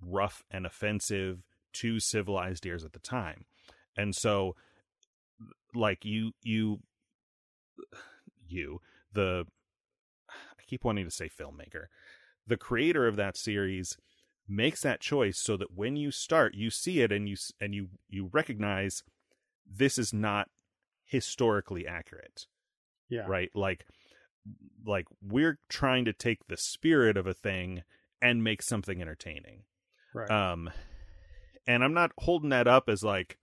rough and offensive to civilized ears at the time. And so, like, you, you, you, the, I keep wanting to say filmmaker, the creator of that series makes that choice so that when you start, you see it and you and you you recognize this is not historically accurate. Yeah. Right? Like like we're trying to take the spirit of a thing and make something entertaining. Right. Um and I'm not holding that up as like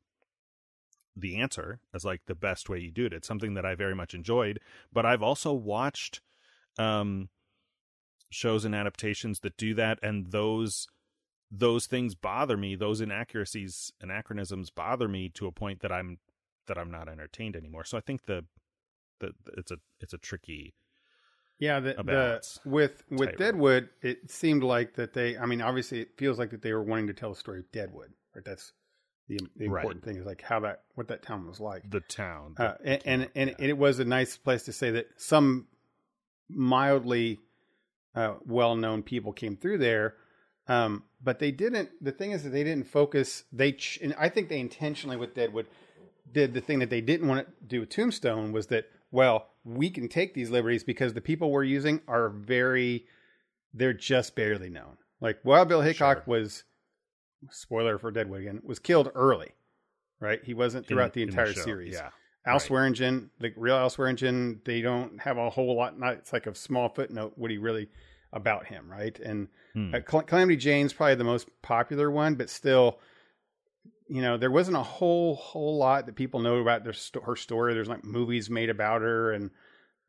the answer, as like the best way you do it. It's something that I very much enjoyed, but I've also watched um shows and adaptations that do that, and those those things bother me. Those inaccuracies, anachronisms bother me to a point that I'm that I'm not entertained anymore. So I think the the it's a it's a tricky yeah the, the with with Deadwood road. It seemed like that they I mean obviously it feels like that they were wanting to tell the story of Deadwood, right? That's the, the important right. thing is like how that what that town was like the town the, uh, the and town, and, yeah. and it was a nice place to say that some mildly Uh, well-known people came through there, um, but they didn't. The thing is that they didn't focus. They ch- and I think they intentionally with Deadwood did the thing that they didn't want to do with Tombstone was that well we can take these liberties because the people we're using are very they're just barely known. Like Wild Bill Hickok sure. was spoiler for Deadwood again was killed early, right? He wasn't throughout in, the entire the series. Yeah. Al right. Swearingen, the real Al Swearingen, they don't have a whole lot. Not, it's like a small footnote. What do you really about him, right? And hmm. uh, Cal- Calamity Jane's probably the most popular one, but still, you know, there wasn't a whole whole lot that people know about their sto- her story. There's like movies made about her and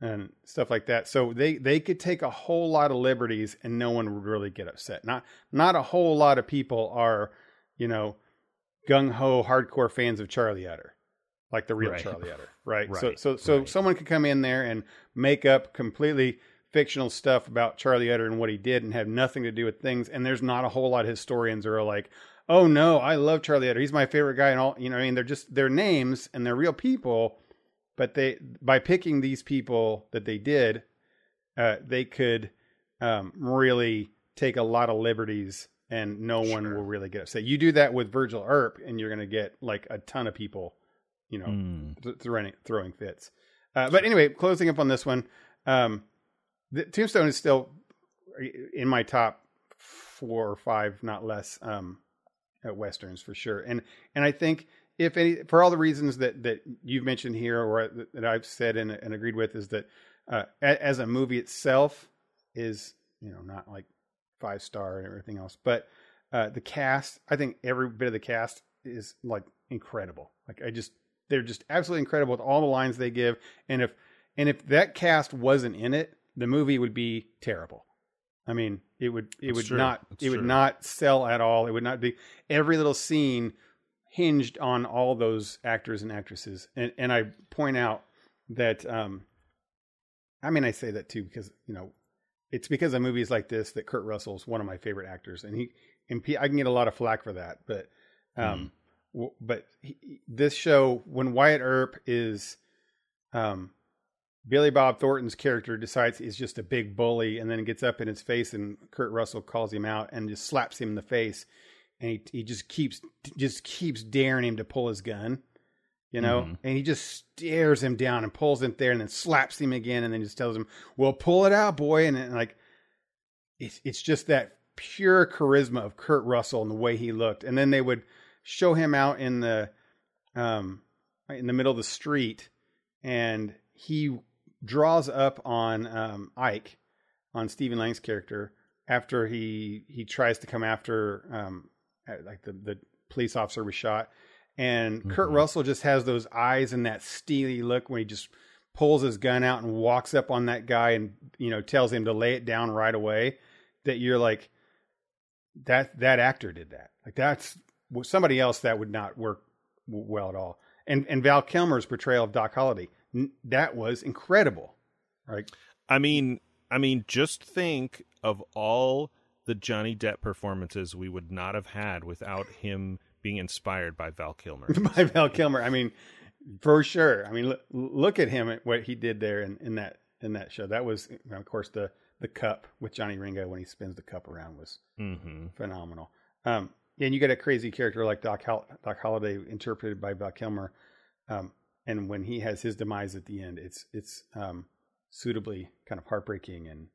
and stuff like that. So they they could take a whole lot of liberties, and no one would really get upset. Not not a whole lot of people are, you know, gung ho hardcore fans of Charlie Utter. Like the real right. Charlie Utter, right? right? So, so, so right. someone could come in there and make up completely fictional stuff about Charlie Utter and what he did, and have nothing to do with things. And there's not a whole lot of historians who are like, "Oh no, I love Charlie Utter. He's my favorite guy." And all, you know, I mean, they're just their names and they're real people, but they by picking these people that they did, uh, they could um, really take a lot of liberties, and no sure. one will really get upset. You do that with Virgil Earp, and you're going to get like a ton of people. You know, mm. th- throwing, throwing fits. Uh, but anyway, closing up on this one, um, the Tombstone is still in my top four or five, not less, um, at Westerns for sure. And, and I think if any, for all the reasons that, that you've mentioned here, or that I've said and, and agreed with is that, uh, as a movie itself is, you know, not like five star and everything else, but, uh, the cast, I think every bit of the cast is like incredible. Like I just, They're just absolutely incredible with all the lines they give. And if and if that cast wasn't in it, the movie would be terrible. I mean, it would it That's would true. not That's it true. would not sell at all. It would not be every little scene hinged on all those actors and actresses. And and I point out that um I mean I say that too because, you know, it's because of movies like this that Kurt Russell's one of my favorite actors, and he and P, I can get a lot of flack for that, but um, mm. w- but he, this show, when Wyatt Earp is um, Billy Bob Thornton's character decides he's just a big bully, and then gets up in his face, and Kurt Russell calls him out and just slaps him in the face, and he he just keeps just keeps daring him to pull his gun. You know, mm. and he just stares him down and pulls him there and then slaps him again. And then just tells him, well, pull it out, boy. And, and like, it's, it's just that pure charisma of Kurt Russell and the way he looked. And then they would show him out in the, um, in the middle of the street, and he draws up on, um, Ike, on Stephen Lang's character, after he, he tries to come after, um, like the, the police officer was shot. And Kurt mm-hmm. Russell just has those eyes and that steely look when he just pulls his gun out and walks up on that guy and, you know, tells him to lay it down right away, that you're like, that, that actor did that. Like, that's somebody else that would not work w- well at all. And, and Val Kilmer's portrayal of Doc Holliday, n- that was incredible. Right. I mean, I mean, just think of all the Johnny Depp performances we would not have had without him being inspired by Val Kilmer. by Val Kilmer. I mean, for sure. I mean, look, look at him at what he did there in, in that, in that show. That was, of course, the, the cup with Johnny Ringo when he spins the cup around was mm-hmm. phenomenal. Um, and you get a crazy character like Doc, Hol- Doc Holliday interpreted by Val Kilmer. Um, and when he has his demise at the end, it's, it's um, suitably kind of heartbreaking and,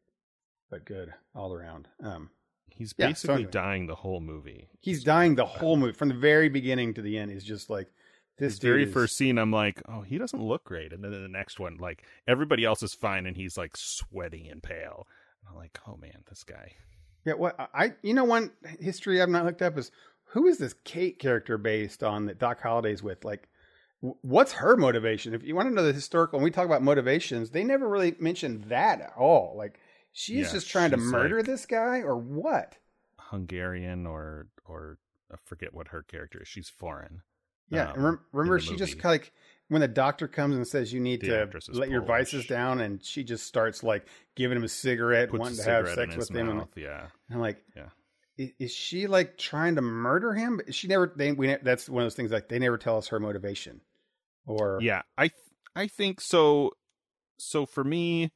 but good all around. Um, He's basically yeah, dying the whole movie. He's dying the whole movie. From the very beginning to the end is just like this. The very is... first scene, I'm like, oh, he doesn't look great. And then the next one, like everybody else is fine. And he's like sweaty and pale. And I'm like, oh man, this guy. Yeah. What well, I, you know, one history I've not looked up is who is this Kate character based on that Doc Holliday's with? Like, what's her motivation? If you want to know the historical, when we talk about motivations, they never really mention that at all. Like, She's yeah, just trying she's to murder like this guy or what? Hungarian or, or I forget what her character is. She's foreign. Yeah. Um, rem- remember, she movie. just like when the doctor comes and says, you need the to let Polish. your vices down. And she just starts like giving him a cigarette, Puts wanting a cigarette to have sex with mouth. him. And, yeah. And like, yeah. Is, is she like trying to murder him? She never, they, we, that's one of those things like they never tell us her motivation or. Yeah. I, I think so. So for me,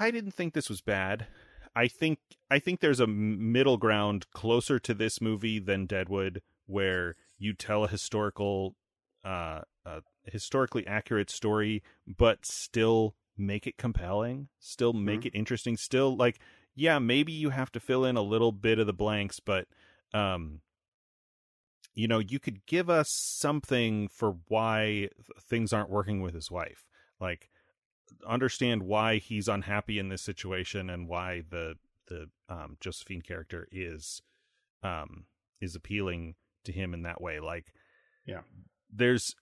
I didn't think this was bad. I think I think there's a middle ground closer to this movie than Deadwood, where you tell a historical, uh, a historically accurate story, but still make it compelling, still make mm-hmm. it interesting, still like, yeah, maybe you have to fill in a little bit of the blanks, but, um, you know, you could give us something for why things aren't working with his wife, like. Understand why he's unhappy in this situation and why the the um Josephine character is um is appealing to him in that way. Like, yeah, there's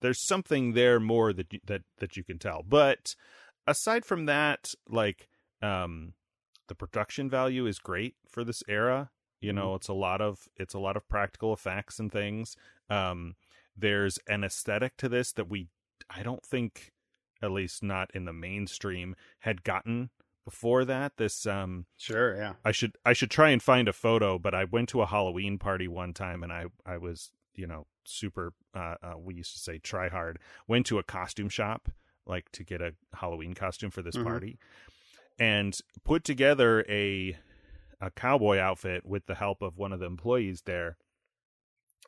there's something there more that that that you can tell. But aside from that, like, um the production value is great for this era. You know, mm-hmm. it's a lot of it's a lot of practical effects and things. Um there's an aesthetic to this that we I don't think at least not in the mainstream, had gotten before that. This, um, sure. Yeah. I should, I should try and find a photo, but I went to a Halloween party one time and I, I was, you know, super, uh, uh we used to say try hard, went to a costume shop, like to get a Halloween costume for this mm-hmm. party and put together a, a cowboy outfit with the help of one of the employees there.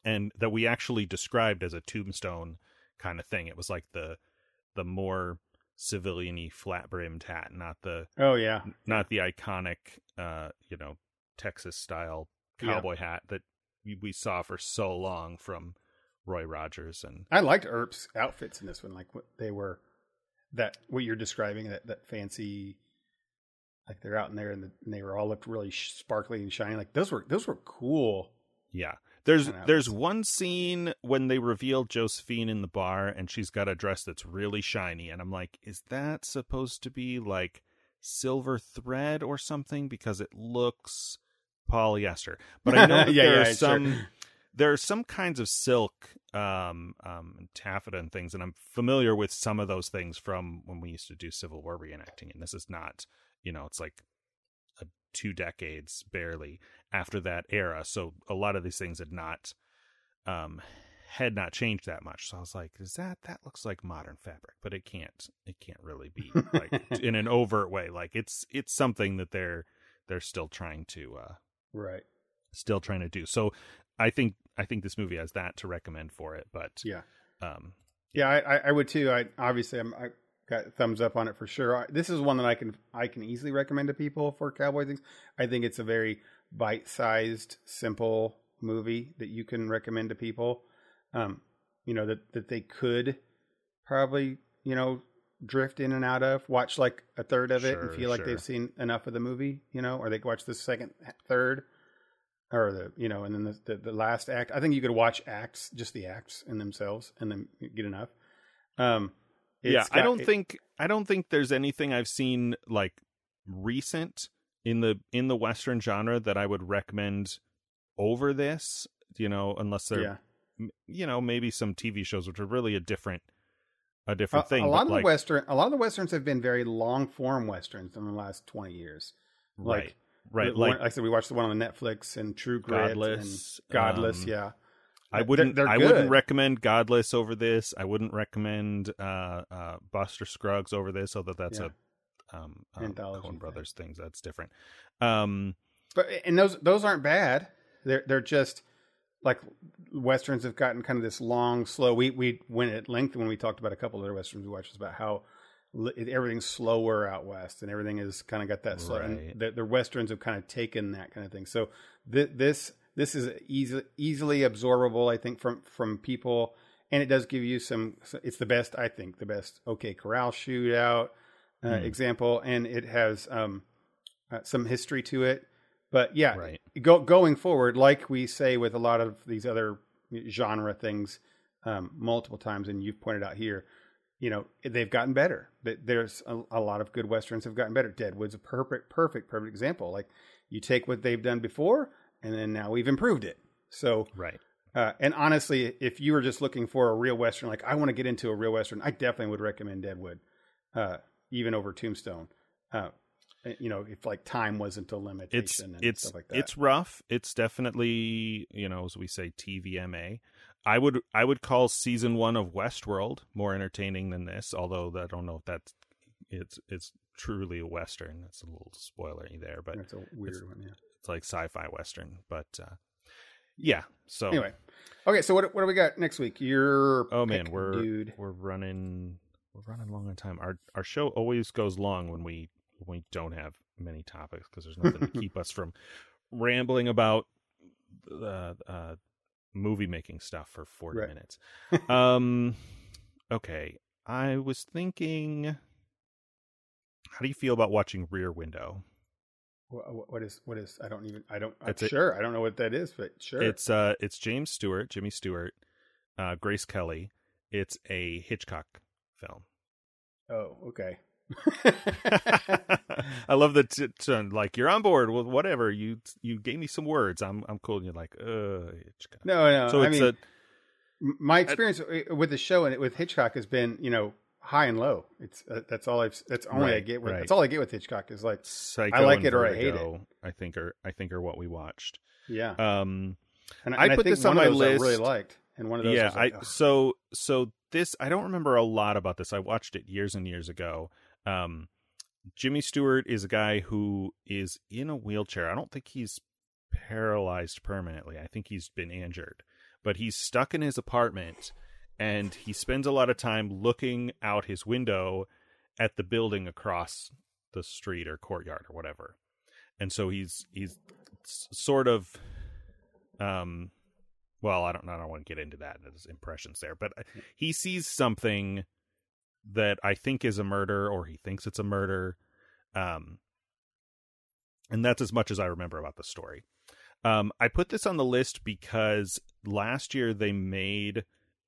And that we actually described as a tombstone kind of thing. It was like the, the more civilian-y flat-brimmed hat, not the oh yeah, not the iconic, uh, you know, Texas-style cowboy yeah. hat that we saw for so long from Roy Rogers. And I liked Earp's outfits in this one, like what they were, that what you're describing, that that fancy, like they're out in there and, the, and they were all looked really sparkly and shiny. Like those were those were cool. Yeah. There's there's one scene when they reveal Josephine in the bar and she's got a dress that's really shiny. And I'm like, is that supposed to be like silver thread or something? Because it looks polyester. But I know that yeah, there yeah, are some sure. there are some kinds of silk um, um, and taffeta and things, and I'm familiar with some of those things from when we used to do Civil War reenacting. And this is not, you know, it's like a, two decades barely after that era. So a lot of these things had not um, had not changed that much. So I was like, is that that looks like modern fabric? But it can't it can't really be like in an overt way. Like it's it's something that they're they're still trying to uh, right still trying to do. So I think. I think this movie has that to recommend for it, but yeah, um, yeah, yeah I, I would too. I obviously I'm, I got thumbs up on it for sure. I, this is one that I can I can easily recommend to people for cowboy things. I think it's a very bite-sized, simple movie that you can recommend to people. Um, you know that that they could probably you know drift in and out of, watch like a third of it sure, and feel like sure. they've seen enough of the movie, you know, or they could watch the second, third. Or the, you know, and then the, the the last act, I think you could watch acts, just the acts in themselves and then get enough. Um, yeah, got, I don't it, think, I don't think there's anything I've seen like recent in the, in the Western genre that I would recommend over this, you know, unless they're, yeah. you know, maybe some T V shows, which are really a different, a different a, thing. A lot of like, the Western, a lot of the Westerns have been very long form Westerns in the last twenty years. Right. Like, Right, like, like I said, we watched the one on the Netflix and True Grit Godless, and Godless. Um, yeah, I wouldn't. They're, they're I good. wouldn't recommend Godless over this. I wouldn't recommend uh, uh, Buster Scruggs over this, although that's yeah. a um, um, Coen Brothers thing. things. That's different. Um, but and those those aren't bad. They're they're just like Westerns have gotten kind of this long, slow. We we went at length when we talked about a couple of other Westerns we watched about how. Everything's slower out west, and everything has kind of got that slow. Right. And the, the Westerns have kind of taken that kind of thing. So th- this this is easily easily absorbable, I think, from from people, and it does give you some. It's the best, I think, the best. OK, Corral shootout uh, mm. example, and it has um, uh, some history to it. But yeah, right. go, going forward, like we say with a lot of these other genre things, um, multiple times, and you've pointed out here. You know, they've gotten better. There's a, a lot of good Westerns have gotten better. Deadwood's a perfect, perfect, perfect example. Like you take what they've done before and then now we've improved it. So, right. Uh, and honestly, if you were just looking for a real Western, like I want to get into a real Western, I definitely would recommend Deadwood, uh, even over Tombstone. Uh, you know, if like time wasn't a limitation it's, and it's, stuff like that. It's rough. It's definitely, you know, as we say, T V M A. I would I would call season one of Westworld more entertaining than this, although I don't know if that's it's it's truly a Western. That's a little spoilery there, but that's a weird it's, one. Yeah, it's like sci-fi Western, but uh, yeah. So anyway, okay. So what what do we got next week? Your oh pick, man, we're dude. we're running we're running long on time. Our our show always goes long when we when we don't have many topics because there's nothing to keep us from rambling about the. Uh, uh, movie making stuff for forty right. minutes. um okay I was thinking, how do you feel about watching Rear Window? What, what is what is I don't even I don't I'm it's sure a, I don't know what that is, but sure it's uh it's James Stewart Jimmy Stewart uh Grace Kelly. It's a Hitchcock film. Oh, okay. I love the t- t- like you're on board with whatever you you gave me some words. I'm I'm cool, and you're like, uh, Hitchcock. No, no. So I it's mean, a, my experience I, with the show and with Hitchcock has been, you know, high and low. It's uh, that's all I've. That's only right, I get. With, right. That's all I get with Hitchcock is like Psycho I like it or Vertigo, I hate it. I think are I think are what we watched. Yeah. Um, and, and I, I put this on my list. I really liked, and one of those. Yeah. Like, I, oh. So so this I don't remember a lot about this. I watched it years and years ago. Um, Jimmy Stewart is a guy who is in a wheelchair. I don't think he's paralyzed permanently. I think he's been injured, but he's stuck in his apartment and he spends a lot of time looking out his window at the building across the street or courtyard or whatever. And so he's, he's sort of, um, well, I don't, I don't want to get into that. There's impressions there, but he sees something that I think is a murder, or he thinks it's a murder. Um, and that's as much as I remember about the story. Um, I put this on the list because last year they made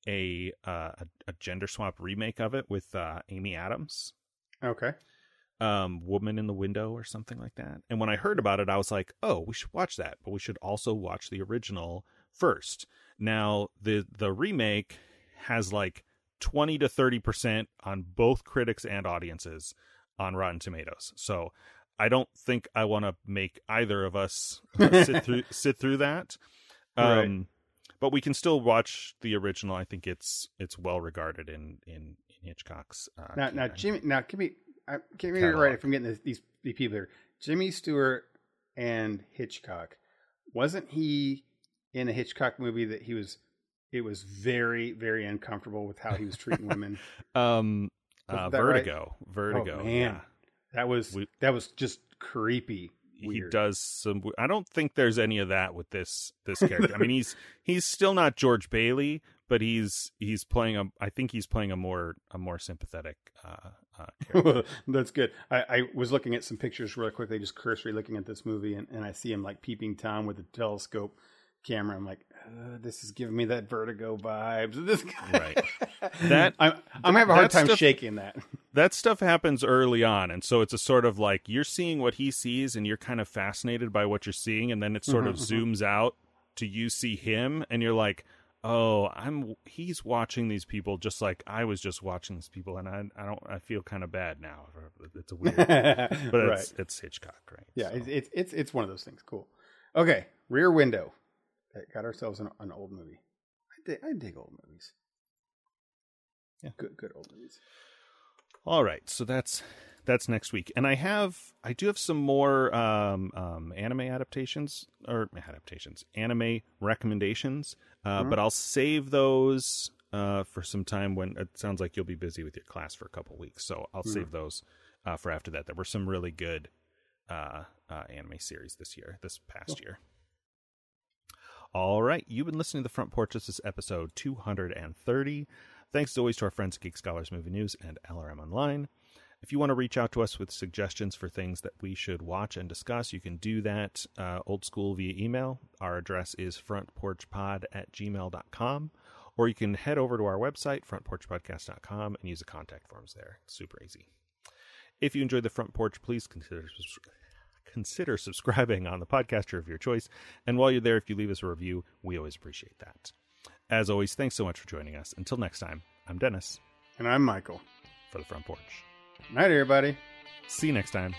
a, uh, a, a gender swap remake of it with, uh, Amy Adams. Okay. Um, Woman in the Window or something like that. And when I heard about it, I was like, oh, we should watch that, but we should also watch the original first. Now, the the remake has like twenty to thirty percent on both critics and audiences on Rotten Tomatoes. So I don't think I want to make either of us uh, sit through sit through that. Um, right. But we can still watch the original. I think it's it's well regarded in in, in Hitchcock's. Uh, now, now, Jimmy, now give me uh, give me right if I'm getting this, these these people here. Jimmy Stewart and Hitchcock. Wasn't he in a Hitchcock movie that he was? It was very very uncomfortable with how he was treating women. um, uh, Vertigo, right? Vertigo. Oh, man. Yeah. That was we, that was just creepy. Weird. He does some. I don't think there's any of that with this this character. I mean, he's he's still not George Bailey, but he's he's playing a. I think he's playing a more a more sympathetic uh, uh, character. That's good. I, I was looking at some pictures really quickly, just cursory looking at this movie, and, and I see him like peeping Tom with a telescope camera. I'm like, uh, this is giving me that Vertigo vibes. This guy. Right. That I'm, I'm having a hard time stuff, shaking that. That stuff happens early on, and so it's a sort of like you're seeing what he sees, and you're kind of fascinated by what you're seeing, and then it sort mm-hmm, of mm-hmm. zooms out to you see him, and you're like, oh, I'm he's watching these people just like I was just watching these people, and I I don't I feel kind of bad now. It's a weird, but right. it's, it's Hitchcock, right? Yeah, so. it's it's it's one of those things. Cool. Okay, Rear Window. Got ourselves an, an old movie. I dig, I dig old movies. Yeah, good, good old movies. All right, so that's that's next week, and I have I do have some more um, um, anime adaptations or adaptations, anime recommendations, uh, mm-hmm. but I'll save those uh, for some time when it sounds like you'll be busy with your class for a couple weeks. So I'll mm-hmm. save those uh, for after that. There were some really good uh, uh, anime series this year, this past cool. year. All right, you've been listening to The Front Porch. This is episode two hundred thirty. Thanks as always to our friends at Geek Scholars Movie News and L R M Online. If you want to reach out to us with suggestions for things that we should watch and discuss, you can do that uh, old school via email. Our address is front porch pod at gmail dot com, or you can head over to our website, front porch podcast dot com, and use the contact forms there. It's super easy. If you enjoyed The Front Porch, please consider subscribing. Consider subscribing on the podcaster of your choice. And while you're there, if you leave us a review, we always appreciate that. As always, thanks so much for joining us. Until next time, I'm Dennis. And I'm Michael. For The Front Porch. Night, everybody. See you next time.